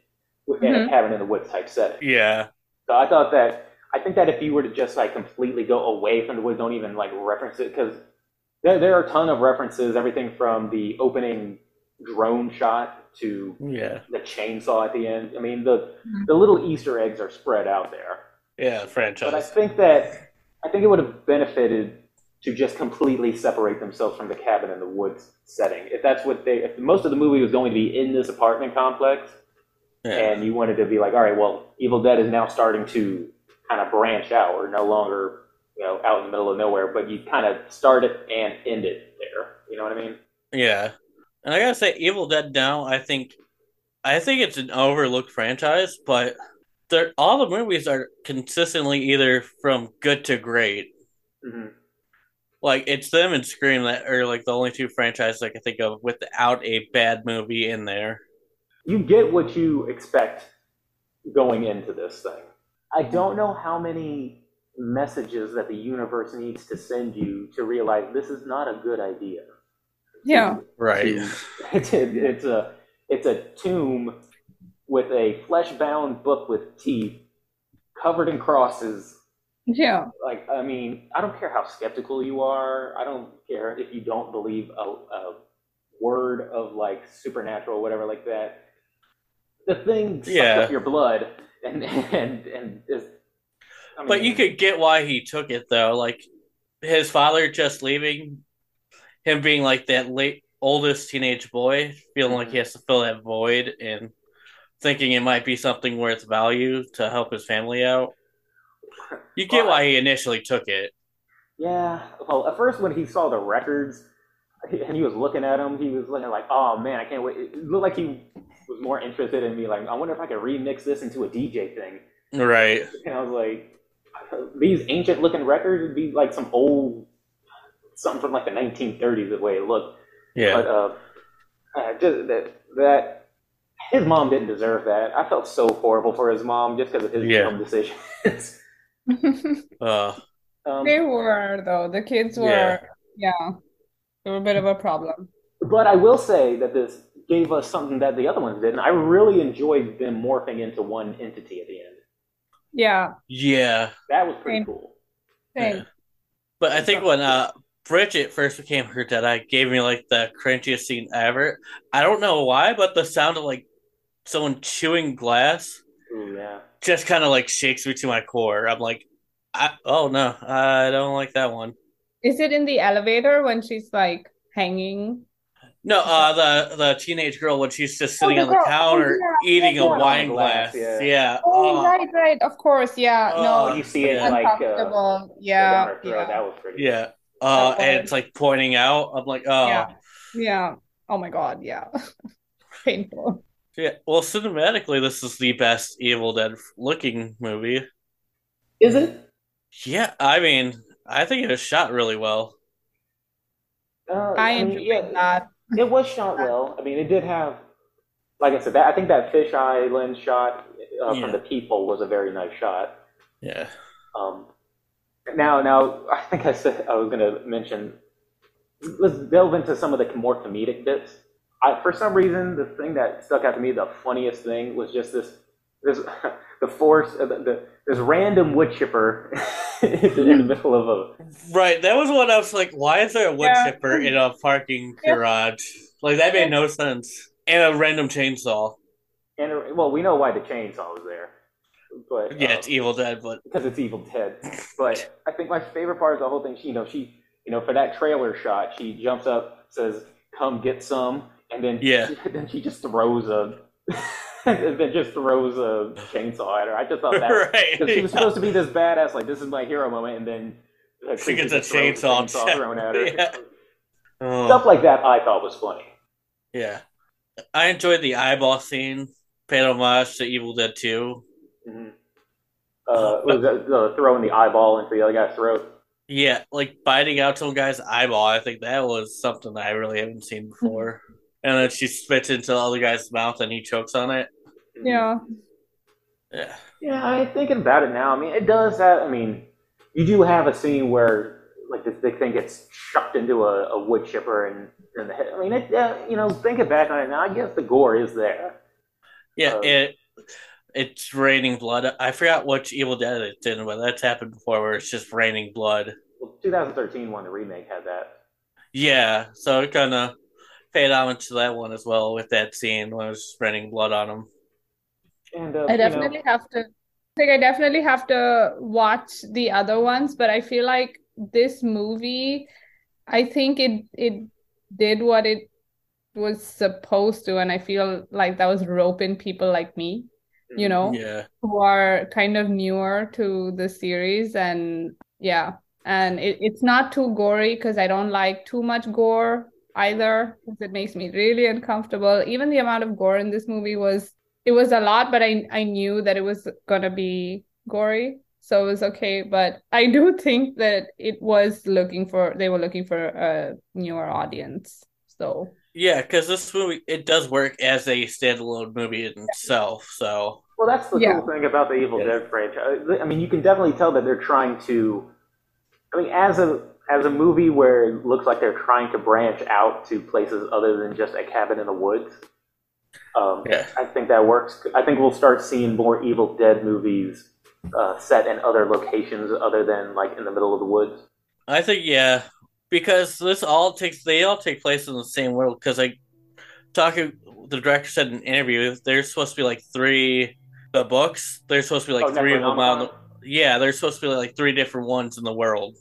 in mm-hmm. a cabin in the woods type setting. Yeah. So I thought that I think that if you were to just like completely go away from the woods, don't even like reference it because. There, there are a ton of references, everything from the opening drone shot to yeah. the chainsaw at the end. I mean, the the little Easter eggs are spread out there. Yeah, franchise. But I think that I think it would have benefited to just completely separate themselves from the cabin in the woods setting. If that's what they, if most of the movie was going to be in this apartment complex, yeah. and you wanted to be like, all right, well, Evil Dead is now starting to kind of branch out, or no longer. You know, out in the middle of nowhere, but you kind of start it and end it there. You know what I mean? Yeah. And I gotta say, Evil Dead now, I think, I think it's an overlooked franchise, but they're, all the movies are consistently either from good to great. Mm-hmm. Like, it's them and Scream that are, like, the only two franchises I can think of without a bad movie in there. You get what you expect going into this thing. I don't know how many messages that the universe needs to send you to realize this is not a good idea. Yeah. Right. It's a, it's a, it's a tomb with a flesh-bound book with teeth covered in crosses. Yeah. Like, I mean, I don't care how skeptical you are. I don't care if you don't believe a, a word of, like, supernatural, whatever like that. The thing sucks yeah. up your blood and, and, and is, I mean, but you could get why he took it, though. Like, his father just leaving, him being, like, that late oldest teenage boy, feeling mm-hmm. like he has to fill that void and thinking it might be something worth value to help his family out. You get well, why he initially took it. Yeah. Well, at first when he saw the records and he was looking at them, he was looking like, oh, man, I can't wait. It looked like he was more interested in me. Like, I wonder if I could remix this into a D J thing. Right. And I was like, these ancient looking records would be like some old, something from like the nineteen thirties, the way it looked. Yeah. But uh, uh, just that, that, his mom didn't deserve that. I felt so horrible for his mom just because of his yeah. dumb decisions. uh, um, they were, though. The kids were, yeah. yeah, they were a bit of a problem. But I will say that this gave us something that the other ones didn't. I really enjoyed them morphing into one entity at the end. Yeah. Yeah. That was pretty Same. cool. Same. Yeah. But I think when uh, Bridget first became her dad, I gave me like the cringiest scene ever. I don't know why, but the sound of like someone chewing glass Ooh, yeah. just kind of like shakes me to my core. I'm like, I, oh no, I don't like that one. Is it in the elevator when she's like hanging? No, uh, the the teenage girl when she's just sitting oh, the on the girl. counter oh, yeah. eating yeah. a wine glass. Yeah. yeah. Oh, oh, right, right. Of course, yeah. Oh, no, you see it like uh, yeah, yeah. That was pretty. Yeah, uh, and it's like pointing out. I'm like, oh, yeah. yeah. Oh my god, yeah. Painful. Yeah. Well, cinematically, this is the best Evil Dead looking movie. Is it? Yeah. I mean, I think it was shot really well. Uh, I enjoyed yeah. that. It was shot well. I mean, it did have, like I said, that, I think that fisheye lens shot uh, yeah. from the people was a very nice shot. Yeah. Um. Now, now, I think I said I was going to mention. Let's delve into some of the more comedic bits. I, for some reason, the thing that stuck out to me, the funniest thing, was just this, this, the force, the, the this random wood chipper in the middle of a. Right, that was what I was like. Why is there a wood yeah. chipper in a parking yeah. garage? Like that made no sense. And a random chainsaw. And a, well, we know why the chainsaw was there, but yeah, um, it's Evil Dead, but because it's Evil Dead. But I think my favorite part is the whole thing. She, you know, she, you know, for that trailer shot, she jumps up, says, "Come get some." And then, yeah. she, then she just throws a, and then just throws a chainsaw at her. I just thought that right. was, she was yeah. supposed to be this badass, like this is my hero moment, and then uh, she gets a chainsaw, a chainsaw thrown at her. Yeah. Oh. Stuff like that, I thought was funny. Yeah, I enjoyed the eyeball scene, paid homage to Evil Dead two. Mm-hmm. Uh, was that, uh, throwing the eyeball into the other guy's throat. Yeah, like biting out some guy's eyeball. I think that was something that I really haven't seen before. And then she spits into the other guy's mouth and he chokes on it. Yeah. Yeah. Yeah, I mean, thinking about it now, I mean, it does have, I mean, you do have a scene where, like, this big thing gets chucked into a, a wood chipper and, and the head. I mean, it, uh, you know, thinking back on it now, I guess the gore is there. Yeah, um, it it's raining blood. I forgot which Evil Dead it did, but that's happened before where it's just raining blood. Well, twenty thirteen one, the remake had that. Yeah, so it kind of paid homage to that one as well with that scene when I was spreading blood on him. And, uh, I definitely you know, have to. I think I definitely have to watch the other ones, but I feel like this movie, I think it it did what it was supposed to, and I feel like that was roping people like me, you know, yeah. who are kind of newer to the series, and yeah, and it, it's not too gory because I don't like too much gore either, because it makes me really uncomfortable. Even the amount of gore in this movie was, it was a lot, but I I knew that it was gonna be gory, so it was okay. But I do think that it was looking for, they were looking for a newer audience. So Yeah, because this movie, it does work as a standalone movie in itself, so... Well, that's the yeah. cool thing about the Evil yeah. Dead franchise. I mean, you can definitely tell that they're trying to... I mean, as a as a movie where it looks like they're trying to branch out to places other than just a cabin in the woods, um, yeah. I think that works. I think we'll start seeing more Evil Dead movies uh, set in other locations other than, like, in the middle of the woods. I think, yeah... Because this all takes, they all take place in the same world. Because like, talking, the director said in an interview, there's supposed to be like three, the books. There's supposed to be like oh, three of them on. The, yeah, there's supposed to be like three different ones in the world.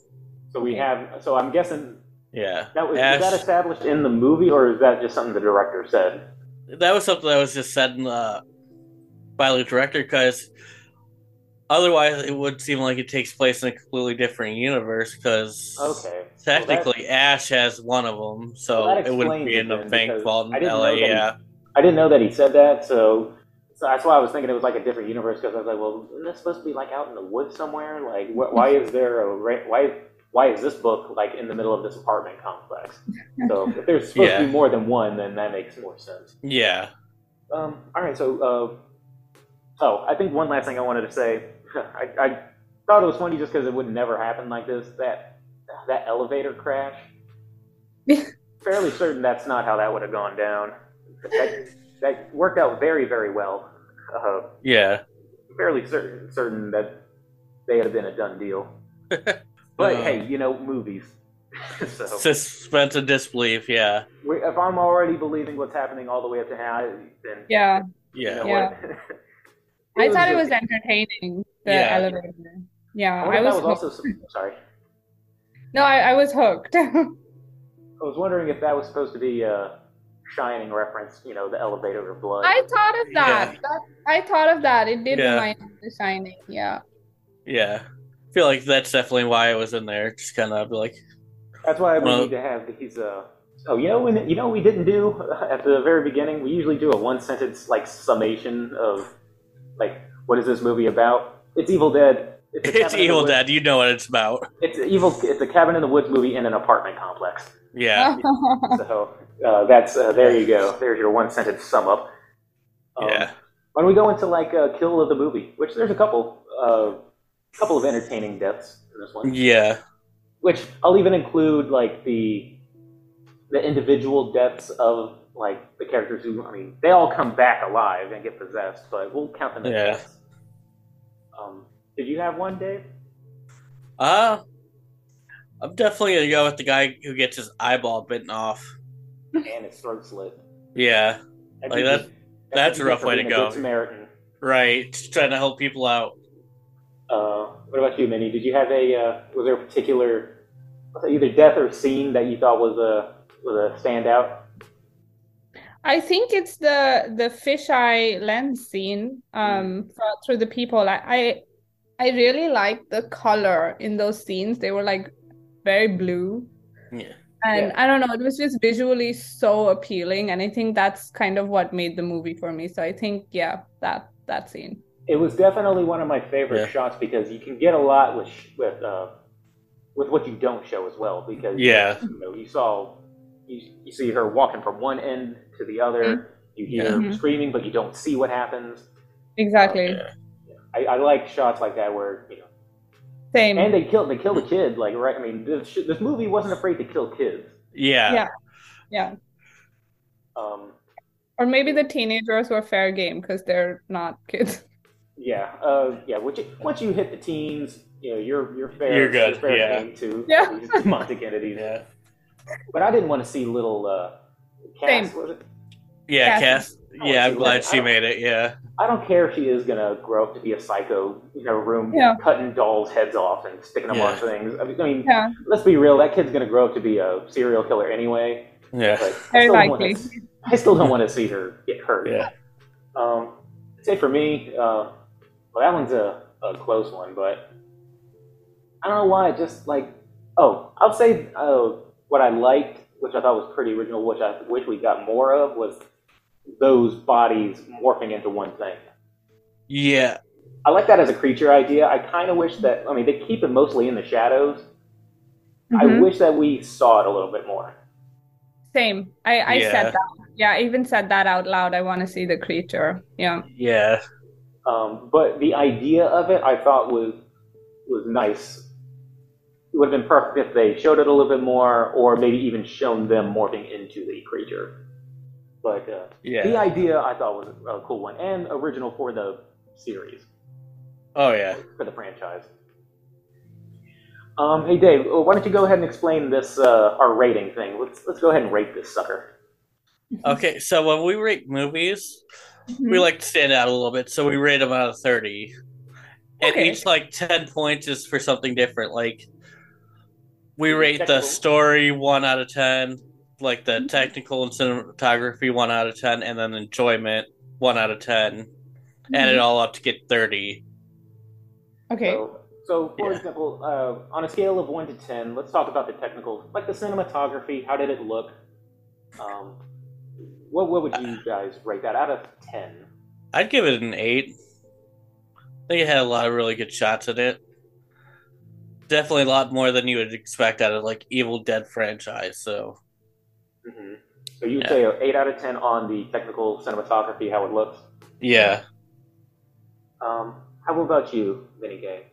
So we have. So I'm guessing. Yeah. That was, Ash, was that established in the movie, or is that just something the director said? That was something that was just said in the, by the director, because otherwise it would seem like it takes place in a completely different universe. Because okay. Technically, well, that, Ash has one of them, so well, it wouldn't be in a bank vault in L A. Yeah, he, I didn't know that he said that, so, so that's why I was thinking it was like a different universe. Because I was like, well, isn't this supposed to be like out in the woods somewhere? Like, wh- why is there a why? Why is this book like in the middle of this apartment complex? So if there's supposed yeah. to be more than one, then that makes more sense. Yeah. Um. All right. So, uh, oh, I think one last thing I wanted to say. I, I thought it was funny just because it would never happen like this. That. That elevator crash. Fairly certain that's not how that would have gone down. That, that worked out very, very well. Uh, yeah. Fairly certain certain that they had been a done deal. But uh, hey, you know, movies. So, suspense and disbelief. Yeah. We, if I'm already believing what's happening all the way up to now, then yeah, yeah. You know yeah. I thought just, it was entertaining. The yeah. elevator. Yeah, I, I was, was also sorry. No, I, I was hooked. I was wondering if that was supposed to be a Shining reference, you know, the elevator of blood. I thought of that. Yeah. that I thought of that. It did yeah. remind me of the Shining, yeah. Yeah. I feel like that's definitely why I was in there. Just kind of like... That's why we well, need to have these... Uh, oh, you know when, you know what we didn't do at the very beginning? We usually do a one-sentence, like, summation of, like, what is this movie about? It's Evil Dead. It's, it's Evil Dead. You know what it's about. It's evil. It's a cabin in the woods movie in an apartment complex. Yeah. So uh, that's uh, there you go. There's your one sentence sum up. Um, yeah. When we go into like a uh, kill of the movie, which there's a couple, uh, couple of entertaining deaths in this one. Yeah. Which I'll even include like the the individual deaths of like the characters who I mean they all come back alive and get possessed, but we'll count them as yeah. deaths. Um. Did you have one, Dave? Uh, I'm definitely going to go with the guy who gets his eyeball bitten off. And his throat slit. Yeah. That like that, be, that that's a rough way to go. Samaritan. Right. Just trying to help people out. Uh, what about you, Minnie? Did you have a, uh, was there a particular, either death or scene that you thought was a, was a standout? I think it's the, the fisheye lens scene um, mm. through the people. I... I I really liked the color in those scenes. They were like very blue. Yeah. And yeah. I don't know, it was just visually so appealing. And I think that's kind of what made the movie for me. So I think, yeah, that, that scene. It was definitely one of my favorite yeah. shots because you can get a lot with with uh, with what you don't show as well. Because yeah. you know, you saw, you, you see her walking from one end to the other. Mm-hmm. You hear mm-hmm. her screaming, but you don't see what happens. Exactly. Um, yeah. I, I like shots like that where you know, same. And they killed they killed a kid like right. I mean, this this movie wasn't afraid to kill kids. Yeah, yeah, yeah. Um, or maybe the teenagers were fair game because they're not kids. Yeah, uh, yeah. Which once you hit the teens, you know, you're you're fair. You're good. You're fair yeah. game to yeah. demonic entities. Yeah. But I didn't want to see little uh, Cass. Same. Was it? Yeah, Cass. Cass. Yeah, I'm glad she made it. Yeah. I don't care if she is gonna grow up to be a psycho in her room, yeah. cutting dolls' heads off and sticking them yeah. on things. I mean, yeah. let's be real. That kid's gonna grow up to be a serial killer anyway. Yeah, but very I likely. To, I still don't want to see her get hurt. Yeah. Um, I'd say for me, uh, well, that one's a, a close one, but I don't know why. Just like, oh, I'll say uh, what I liked, which I thought was pretty original, which I wish we got more of, was those bodies morphing into one thing. Yeah. I like that as a creature idea. I kind of wish that, I mean, they keep it mostly in the shadows. Mm-hmm. I wish that we saw it a little bit more. Same. I, I yeah. said that. Yeah, I even said that out loud. I want to see the creature. Yeah. Yeah. Um, but the idea of it, I thought was was nice. It would have been perfect if they showed it a little bit more, or maybe even shown them morphing into the creature. But uh, yeah. the idea I thought was a cool one, and original for the series. Oh, yeah. For the franchise. Um, hey, Dave, why don't you go ahead and explain this, uh, our rating thing. Let's let's go ahead and rate this sucker. Okay, so when we rate movies, mm-hmm. we like to stand out a little bit, so we rate them out of thirty. Okay. And each, like, ten points is for something different. Like, we rate the story one out of ten, like the mm-hmm. technical and cinematography one out of ten, and then enjoyment one out of ten. Mm-hmm. Add it all up to get thirty. Okay. So, so for yeah. example, uh, on a scale of one to ten, let's talk about the technical, like the cinematography. How did it look? Um, what what would you guys rate that out of ten? I'd give it an eight. I think it had a lot of really good shots in it. Definitely a lot more than you would expect out of like Evil Dead franchise. So, mm-hmm. so you'd yeah. say an eight out of ten on the technical cinematography, how it looks. Yeah. Um. How about you, Mini K?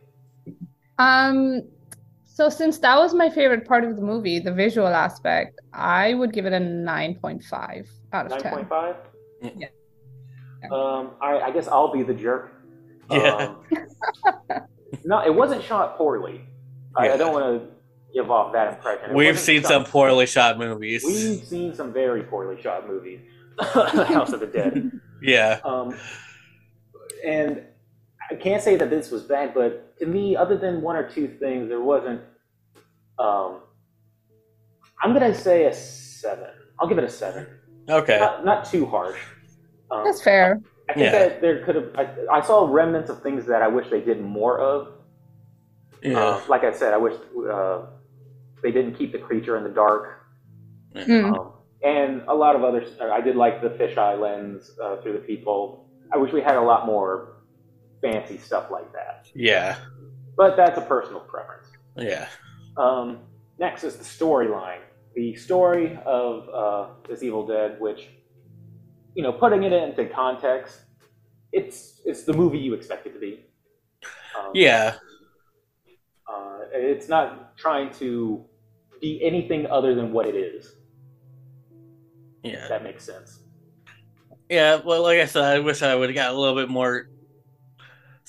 Um, so since that was my favorite part of the movie, the visual aspect, I would give it a nine point five out of ten. nine point five? Yeah. Um, I, I guess I'll be the jerk. Yeah. Um, no, it wasn't shot poorly. I, yeah. I don't want to give off that impression. It We've seen some poorly shot movies. We've seen some very poorly shot movies. The House of the Dead. Yeah. Um, and I can't say that this was bad, but to me, other than one or two things, there wasn't, um, I'm going to say a seven. I'll give it a seven. Okay. Not, not too harsh. Um, That's fair. I, I think yeah. that there could have, I, I saw remnants of things that I wish they did more of. Yeah. Uh, like I said, I wish uh, they didn't keep the creature in the dark. Mm. Um, and a lot of other, I did like the fisheye lens uh, through the peephole. I wish we had a lot more fancy stuff like that. Yeah. But that's a personal preference. Yeah. Um, next is the storyline. The story of uh, this Evil Dead, which, you know, putting it into context, it's it's the movie you expect it to be. Um, yeah. Uh, it's not trying to be anything other than what it is. Yeah. If that makes sense. Yeah, well, like I said, I wish I would have got a little bit more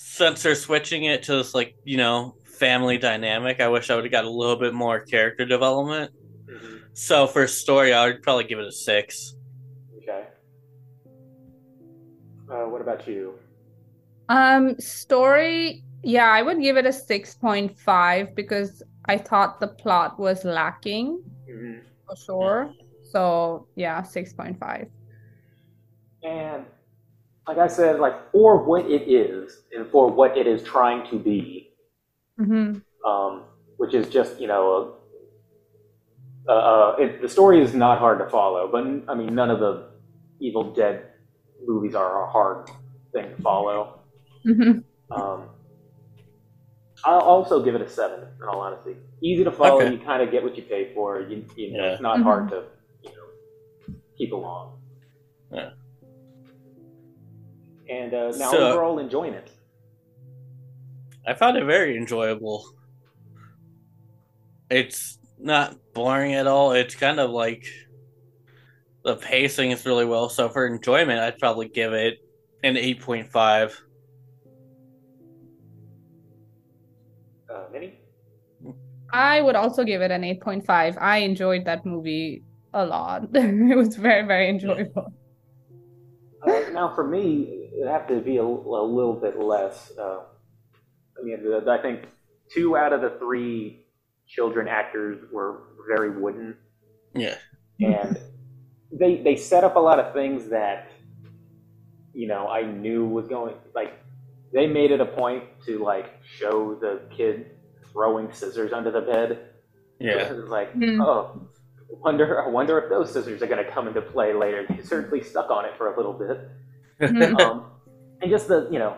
since they're switching it to this, like, you know, family dynamic, I wish I would have got a little bit more character development. Mm-hmm. So for story, I would probably give it a six. Okay. Uh, what about you? Um, story, yeah, I would give it a six point five because I thought the plot was lacking, mm-hmm. for sure. Yeah. So, yeah, six point five. And like I said, like for what it is and for what it is trying to be, mm-hmm. um, which is just, you know, a, a, a, it, the story is not hard to follow, but I mean, none of the Evil Dead movies are a hard thing to follow. Mm-hmm. Um, I'll also give it a seven, in all honesty. Easy to follow, okay. You kind of get what you pay for. You, you know, yeah. It's not mm-hmm. hard to, you know, keep along. Yeah. And uh, now so, overall enjoying it. I found it very enjoyable. It's not boring at all. It's kind of like the pacing is really well. So for enjoyment, I'd probably give it an eight point five. Uh, Minnie? I would also give it an eight point five. I enjoyed that movie a lot. It was very, very enjoyable. Uh, now for me, it'd have to be a, a little bit less. Uh, I mean, I think two out of the three children actors were very wooden. Yeah. And they they set up a lot of things that, you know, I knew was going, like, they made it a point to, like, show the kid throwing scissors under the bed. Yeah. It was like, mm-hmm. oh, I wonder, I wonder if those scissors are going to come into play later. They certainly stuck on it for a little bit. um, and just the, you know,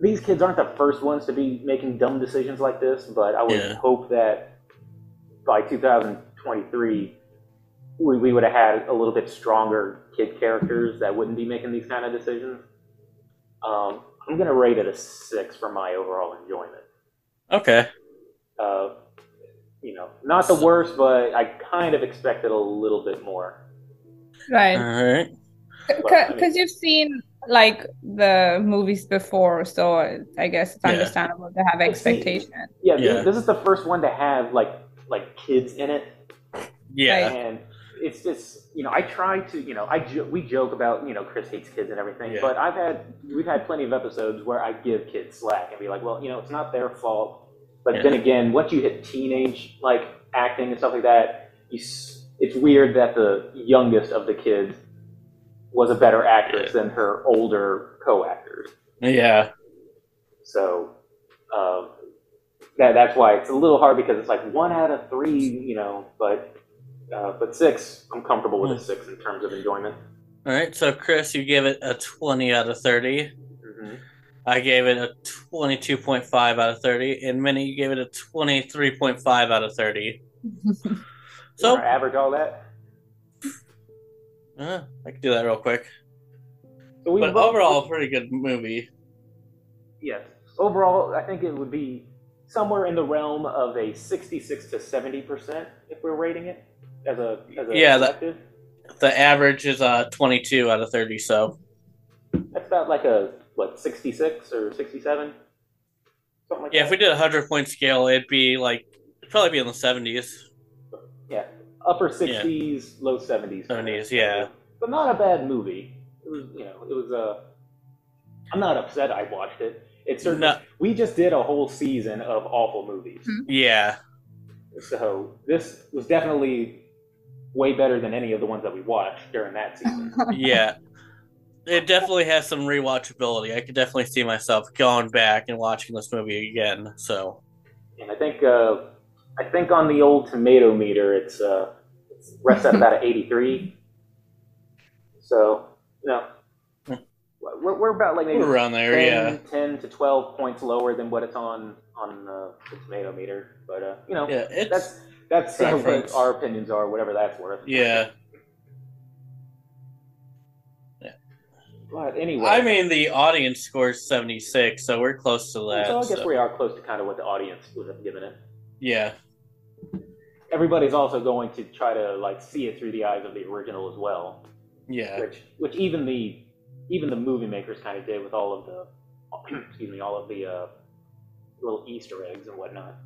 these kids aren't the first ones to be making dumb decisions like this, but I would yeah. hope that by two thousand twenty-three, we, we would have had a little bit stronger kid characters that wouldn't be making these kind of decisions. Um, I'm going to rate it a six for my overall enjoyment. Okay. Uh, you know, not the worst, but I kind of expected a little bit more. Right. All right. Because I mean, you've seen, like, the movies before, so I guess it's understandable yeah. to have expectations. Yeah, yeah. This, this is the first one to have, like, like kids in it. Yeah. And it's just, you know, I try to, you know, I jo- we joke about, you know, Chris hates kids and everything, yeah. but I've had, we've had plenty of episodes where I give kids slack and be like, well, you know, it's not their fault. But yeah. then again, once you hit teenage, like, acting and stuff like that, you, it's weird that the youngest of the kids was a better actress yeah. than her older co-actors. Yeah. So, um, that that's why it's a little hard, because it's like one out of three, you know, but uh, but six, I'm comfortable with a six in terms of enjoyment. All right, so Chris, you gave it a twenty out of thirty. Mm-hmm. I gave it a twenty-two point five out of thirty, and Minnie, you gave it a twenty-three point five out of thirty. So you average all that? Uh, I can do that real quick. So we but both, overall, a pretty good movie. Yes. Overall, I think it would be somewhere in the realm of a sixty-six to seventy percent if we're rating it as a as a yeah. The, the average is uh twenty-two out of thirty, so that's about like a what sixty-six or sixty-seven, something like yeah, that. Yeah, if we did a hundred point scale, it'd be like it'd probably be in the seventies. Yeah, upper sixties, yeah. low seventies. Seventies, yeah. But not a bad movie. It was, you know, it was a. Uh, I'm not upset I watched it. It's certainly, no. We just did a whole season of awful movies. Yeah. So this was definitely way better than any of the ones that we watched during that season. Yeah. It definitely has some rewatchability. I could definitely see myself going back and watching this movie again. So. And I think uh, I think on the old tomato meter, it's, uh, it's rests at about an eighty-three. So, you know. We're, we're about like maybe around there, ten, yeah. ten to twelve points lower than what it's on on uh, the tomato meter. But, uh, you know, yeah, that's, that's you know, what our opinions are, whatever that's worth. Yeah. yeah. But anyway. I mean, the audience scores seventy-six, so we're close to that. So I guess so. We are close to kind of what the audience would have given it. Yeah. Everybody's also going to try to, like, see it through the eyes of the original as well. Yeah. Which, which even the... Even the movie makers kind of did with all of the, excuse me, all of the uh, little Easter eggs and whatnot.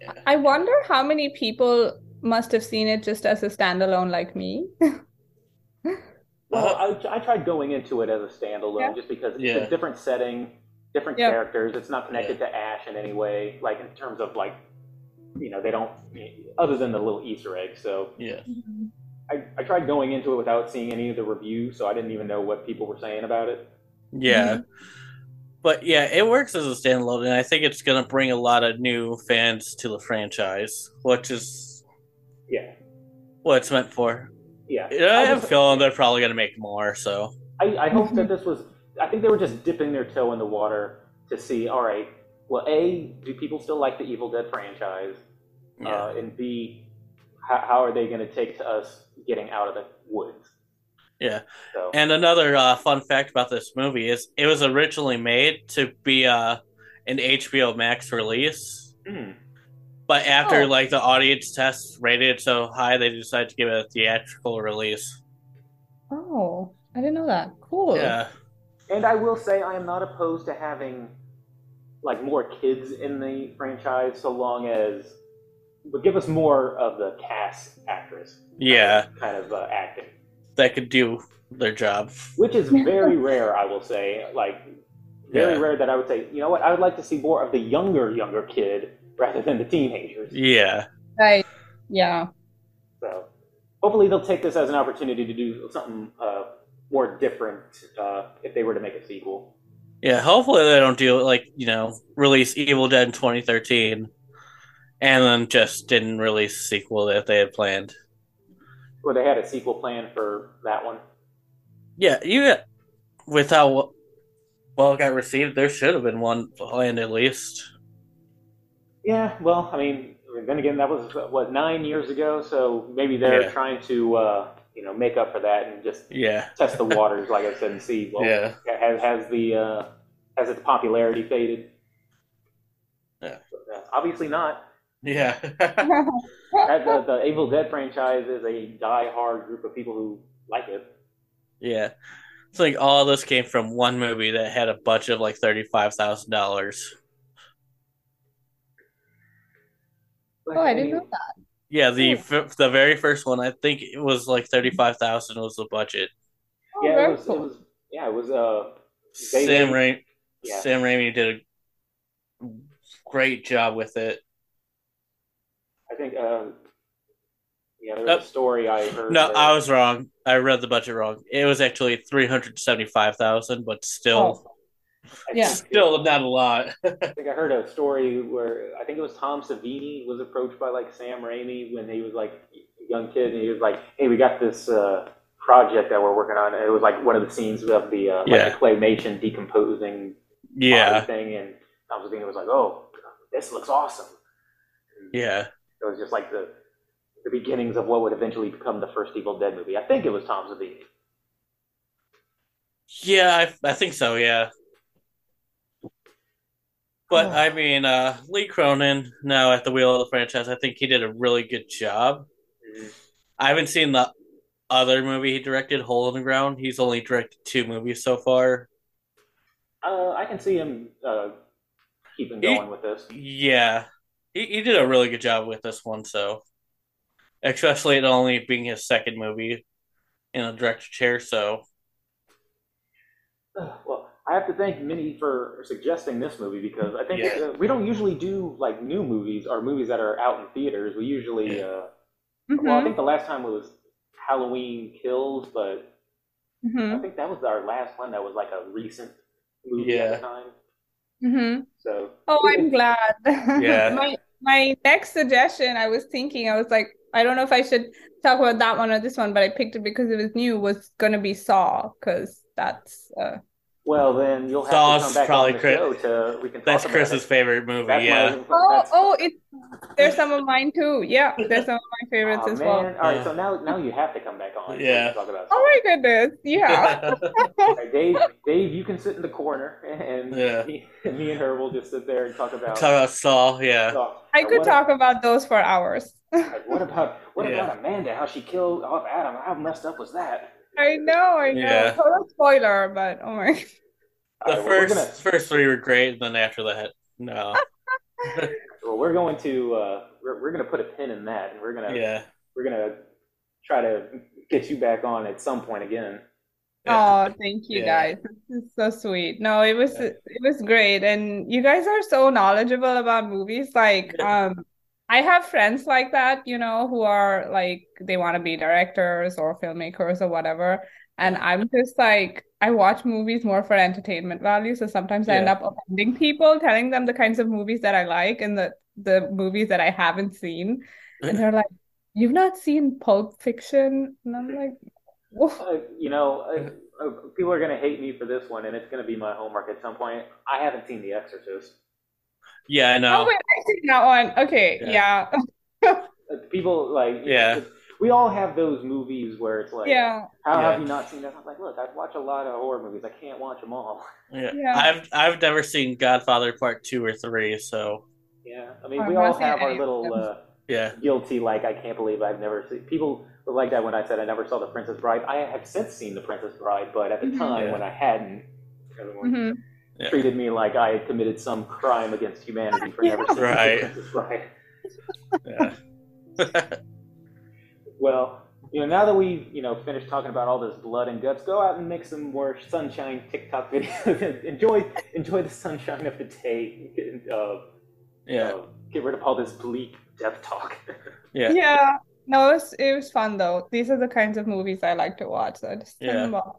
Yeah. I wonder how many people must have seen it just as a standalone, like me. Well, I, I tried going into it as a standalone yeah. just because it's yeah. a different setting, different yeah. characters. It's not connected yeah. to Ash in any way, like in terms of like, you know, they don't, other than the little Easter egg. So yeah. Mm-hmm. I, I tried going into it without seeing any of the reviews, so I didn't even know what people were saying about it. Yeah. Mm-hmm. But yeah, it works as a standalone, and I think it's going to bring a lot of new fans to the franchise, which is yeah, what it's meant for. Yeah. I have a feeling they're probably going to make more, so. I, I hope that this was, I think they were just dipping their toe in the water to see, all right, well, A, do people still like the Evil Dead franchise? Yeah. Uh, and B, how, how are they going to take to us getting out of the woods? Yeah. So. And another uh, fun fact about this movie is it was originally made to be uh, an H B O Max release. Mm. But after oh. like the audience tests rated it so high, they decided to give it a theatrical release. Oh, I didn't know that. Cool. Yeah. And I will say I am not opposed to having like more kids in the franchise so long as would give us more of the cast actress yeah. kind of uh, acting. That could do their job. Which is very rare, I will say. Like, very yeah. rare that I would say, you know what, I would like to see more of the younger, younger kid rather than the teenagers. Yeah. Right. Yeah. So, hopefully they'll take this as an opportunity to do something uh, more different uh, if they were to make a sequel. Yeah, hopefully they don't do, like, you know, release Evil Dead in twenty thirteen. And then just didn't release a sequel that they had planned. Well, they had a sequel planned for that one. Yeah, you got, with how well it got received, there should have been one planned at least. Yeah, well, I mean, then again, that was what, nine years ago, so maybe they're yeah. trying to uh, you know, make up for that and just yeah. test the waters, like I said, and see well yeah. has has the uh, has its popularity faded? Yeah, but, uh, obviously not. Yeah, As, uh, the Evil Dead franchise is a die-hard group of people who like it. Yeah, it's like all this came from one movie that had a budget of like thirty-five thousand dollars. Oh, I didn't know that. Yeah, the f- the very first one, I think it was like thirty-five thousand was the budget. Oh, yeah, it was, cool. it was. Yeah, it was. Uh, Sam Raimi. Yeah. Sam Raimi did a great job with it. I think. Uh, yeah, there was oh. a story I heard. No, that... I was wrong. I read the budget wrong. It was actually three hundred seventy-five thousand, but still. Oh. I yeah, still not a lot. I think I heard a story where I think it was Tom Savini was approached by like Sam Raimi when he was like a young kid, and he was like, "Hey, we got this uh, project that we're working on." And it was like one of the scenes of the uh, yeah. like the claymation decomposing yeah thing, and Tom Savini was like, "Oh, this looks awesome." And yeah, it was just like the the beginnings of what would eventually become the first Evil Dead movie. I think it was Tom Savini. Yeah, I, I think so. Yeah. But, I mean, uh, Lee Cronin, now at the wheel of the franchise, I think he did a really good job. Mm-hmm. I haven't seen the other movie he directed, Hole in the Ground. He's only directed two movies so far. Uh, I can see him uh, keeping going he, with this. Yeah. He, he did a really good job with this one, so. Especially it only being his second movie in a director chair, so. Well. I have to thank Minnie for suggesting this movie, because I think yeah. we don't usually do like new movies or movies that are out in theaters. We usually, yeah. uh, mm-hmm. well, I think the last time was Halloween Kills, but mm-hmm. I think that was our last one that was like a recent movie yeah. at the time. Mm-hmm. So, oh, I'm glad. Yeah. my my next suggestion, I was thinking, I was like, I don't know if I should talk about that one or this one, but I picked it because it was new. Was gonna be Saw, because that's. Uh, Well, then you'll have Saw's to come back probably on the Chris, show to, we can talk That's about Chris's it. favorite movie, that's yeah. My, oh, oh, it's, there's some of mine, too. Yeah, there's some of my favorites oh, as man. well. All right, yeah. so now now you have to come back on. Yeah. And talk about Saw. Oh, my goodness, yeah. Right, Dave, Dave, you can sit in the corner, and yeah. me, me and her will just sit there and talk about... Talk about Saw, yeah. Saw. I could talk a, about those for hours. Like, what about what yeah. about Amanda, how she killed off Adam? How messed up was that? I know, I know. Yeah. Total spoiler, but oh my god. The right, first well, gonna... first three were great, and then after that, no. Well, we're going to uh, we're we're gonna put a pin in that, and we're gonna yeah. we're gonna try to get you back on at some point again. Yeah. Oh, thank you yeah. guys. This is so sweet. No, it was yeah. it was great, and you guys are so knowledgeable about movies. Like, yeah. um, I have friends like that, you know, who are like, they want to be directors or filmmakers or whatever. And I'm just like, I watch movies more for entertainment value. So sometimes yeah. I end up offending people, telling them the kinds of movies that I like and the, the movies that I haven't seen. And they're like, you've not seen Pulp Fiction? And I'm like, uh, you know, uh, uh, people are going to hate me for this one. And it's going to be my homework at some point. I haven't seen The Exorcist. Yeah, I know. Oh, wait, I see that one. Okay, yeah. yeah. People, like, yeah. know, we all have those movies where it's like, yeah. how yeah. have you not seen that? I'm like, look, I've watched a lot of horror movies. I can't watch them all. Yeah. yeah. I've I've never seen Godfather Part two or three, so. Yeah, I mean, I'm we all have our little uh, yeah. guilty, like, I can't believe I've never seen. People were like that when I said I never saw The Princess Bride. I have since seen The Princess Bride, but at the mm-hmm. time yeah. when I hadn't, everyone. Mm-hmm. Yeah. treated me like I had committed some crime against humanity for never seeing right. The Princess Bride. Well, you know, now that we you know finished talking about all this blood and guts, go out and make some more sunshine TikTok videos. enjoy, enjoy the sunshine of the day. Uh, yeah, you know, get rid of all this bleak death talk. yeah, yeah. No, it was it was fun though. These are the kinds of movies I like to watch. So just turn yeah. them off.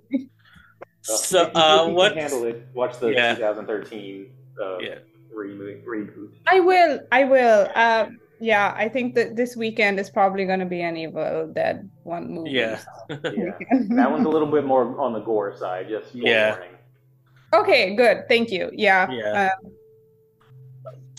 So, uh, what? Handle it. Watch the yeah. twenty thirteen uh, yeah. reboot. reboot. I will. I will. Uh, yeah, I think that this weekend is probably going to be an Evil Dead one movie. Yeah, so. yeah. That one's a little bit more on the gore side. Just yeah. warning. Okay, good. Thank you. Yeah. Yeah. Um,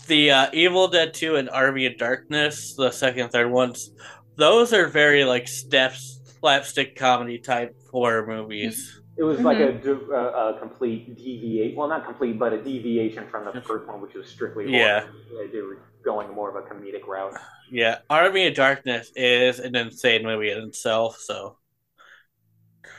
the uh, Evil Dead two and Army of Darkness, the second and third ones, those are very like steps, slapstick comedy type horror movies. It was mm-hmm. like a, a, a complete deviation. Well, not complete, but a deviation from the first one, which was strictly horror. Yeah. They were going more of a comedic route. Yeah, Army of Darkness is an insane movie in itself, so...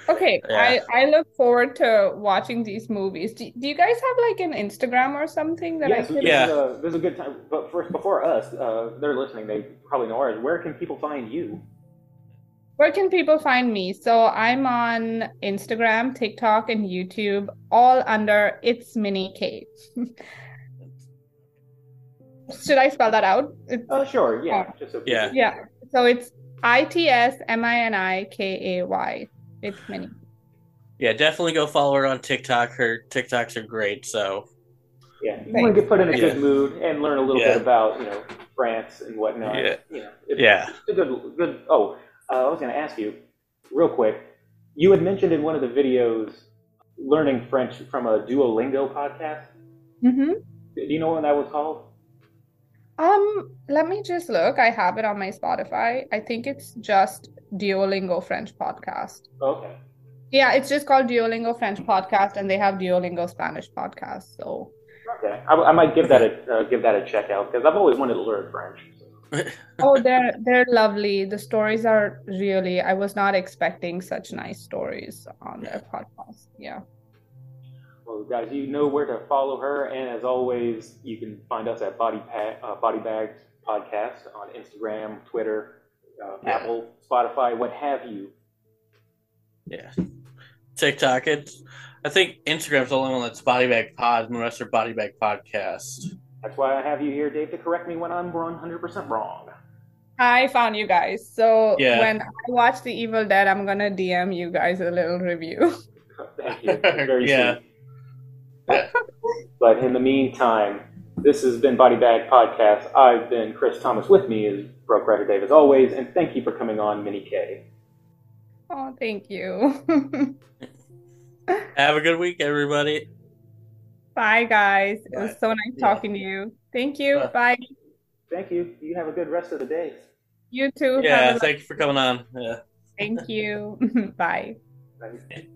Okay, yeah. I, I look forward to watching these movies. Do, do you guys have like an Instagram or something that yes, I can? Yeah, uh, this is a good time. But first, before us, uh, they're listening. They probably know ours. Where can people find you? Where can people find me? So I'm on Instagram, TikTok, and YouTube, all under It's Mini K. Should I spell that out? Oh, uh, sure. Yeah. Just so yeah. Yeah. So it's I T S M I N I K A Y. It's Mini. Yeah, definitely go follow her on TikTok. Her TikToks are great, so yeah, you want to get put in a good yeah. mood and learn a little yeah. bit about, you know, France and whatnot. Yeah, you know, it's, yeah. It's a good, good. Oh, uh, I was going to ask you real quick. You had mentioned in one of the videos learning French from a Duolingo podcast. Mm-hmm. Do you know what that was called? Um, let me just look. I have it on my Spotify. I think it's just Duolingo French podcast. Okay. Yeah, it's just called Duolingo French podcast, and they have Duolingo Spanish podcast. So. Okay, I, I might give that a uh, give that a check out because I've always wanted to learn French. So. Oh, they're they're lovely. The stories are really. I was not expecting such nice stories on their podcast. Yeah. Well, guys, you know where to follow her, and as always, you can find us at Body pa- uh, Body Bag Podcast on Instagram, Twitter, uh, yeah. Apple, Spotify, what have you. Yeah, TikTok. It's, I think Instagram's the only one that's Body Bag Pod, and the rest are Body Bag Podcast. That's why I have you here, Dave, to correct me when I'm one hundred percent wrong. I found you guys, so yeah. when I watch The Evil Dead, I'm gonna D M you guys a little review. Thank you. Very yeah. sweet. But in the meantime, this has been Body Bag Podcast. I've been Chris Thomas. With me is Brokerider Dave as always, and thank you for coming on, Mini K. Oh, thank you. Have a good week, everybody. Bye, guys. Bye. It was so nice talking yeah. to you. Thank you. Bye. Bye. Thank you. You have a good rest of the day. You too. Yeah, thank life. you for coming on. Yeah. Thank you. Bye. Bye.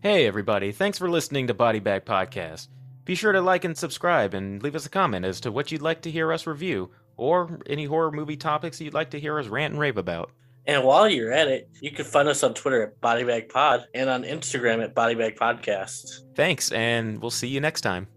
Hey everybody, thanks for listening to Body Bag Podcast. Be sure to like and subscribe and leave us a comment as to what you'd like to hear us review or any horror movie topics you'd like to hear us rant and rave about. And while you're at it, you can find us on Twitter at Body Bag Pod and on Instagram at Body Bag Podcast. Thanks, and we'll see you next time.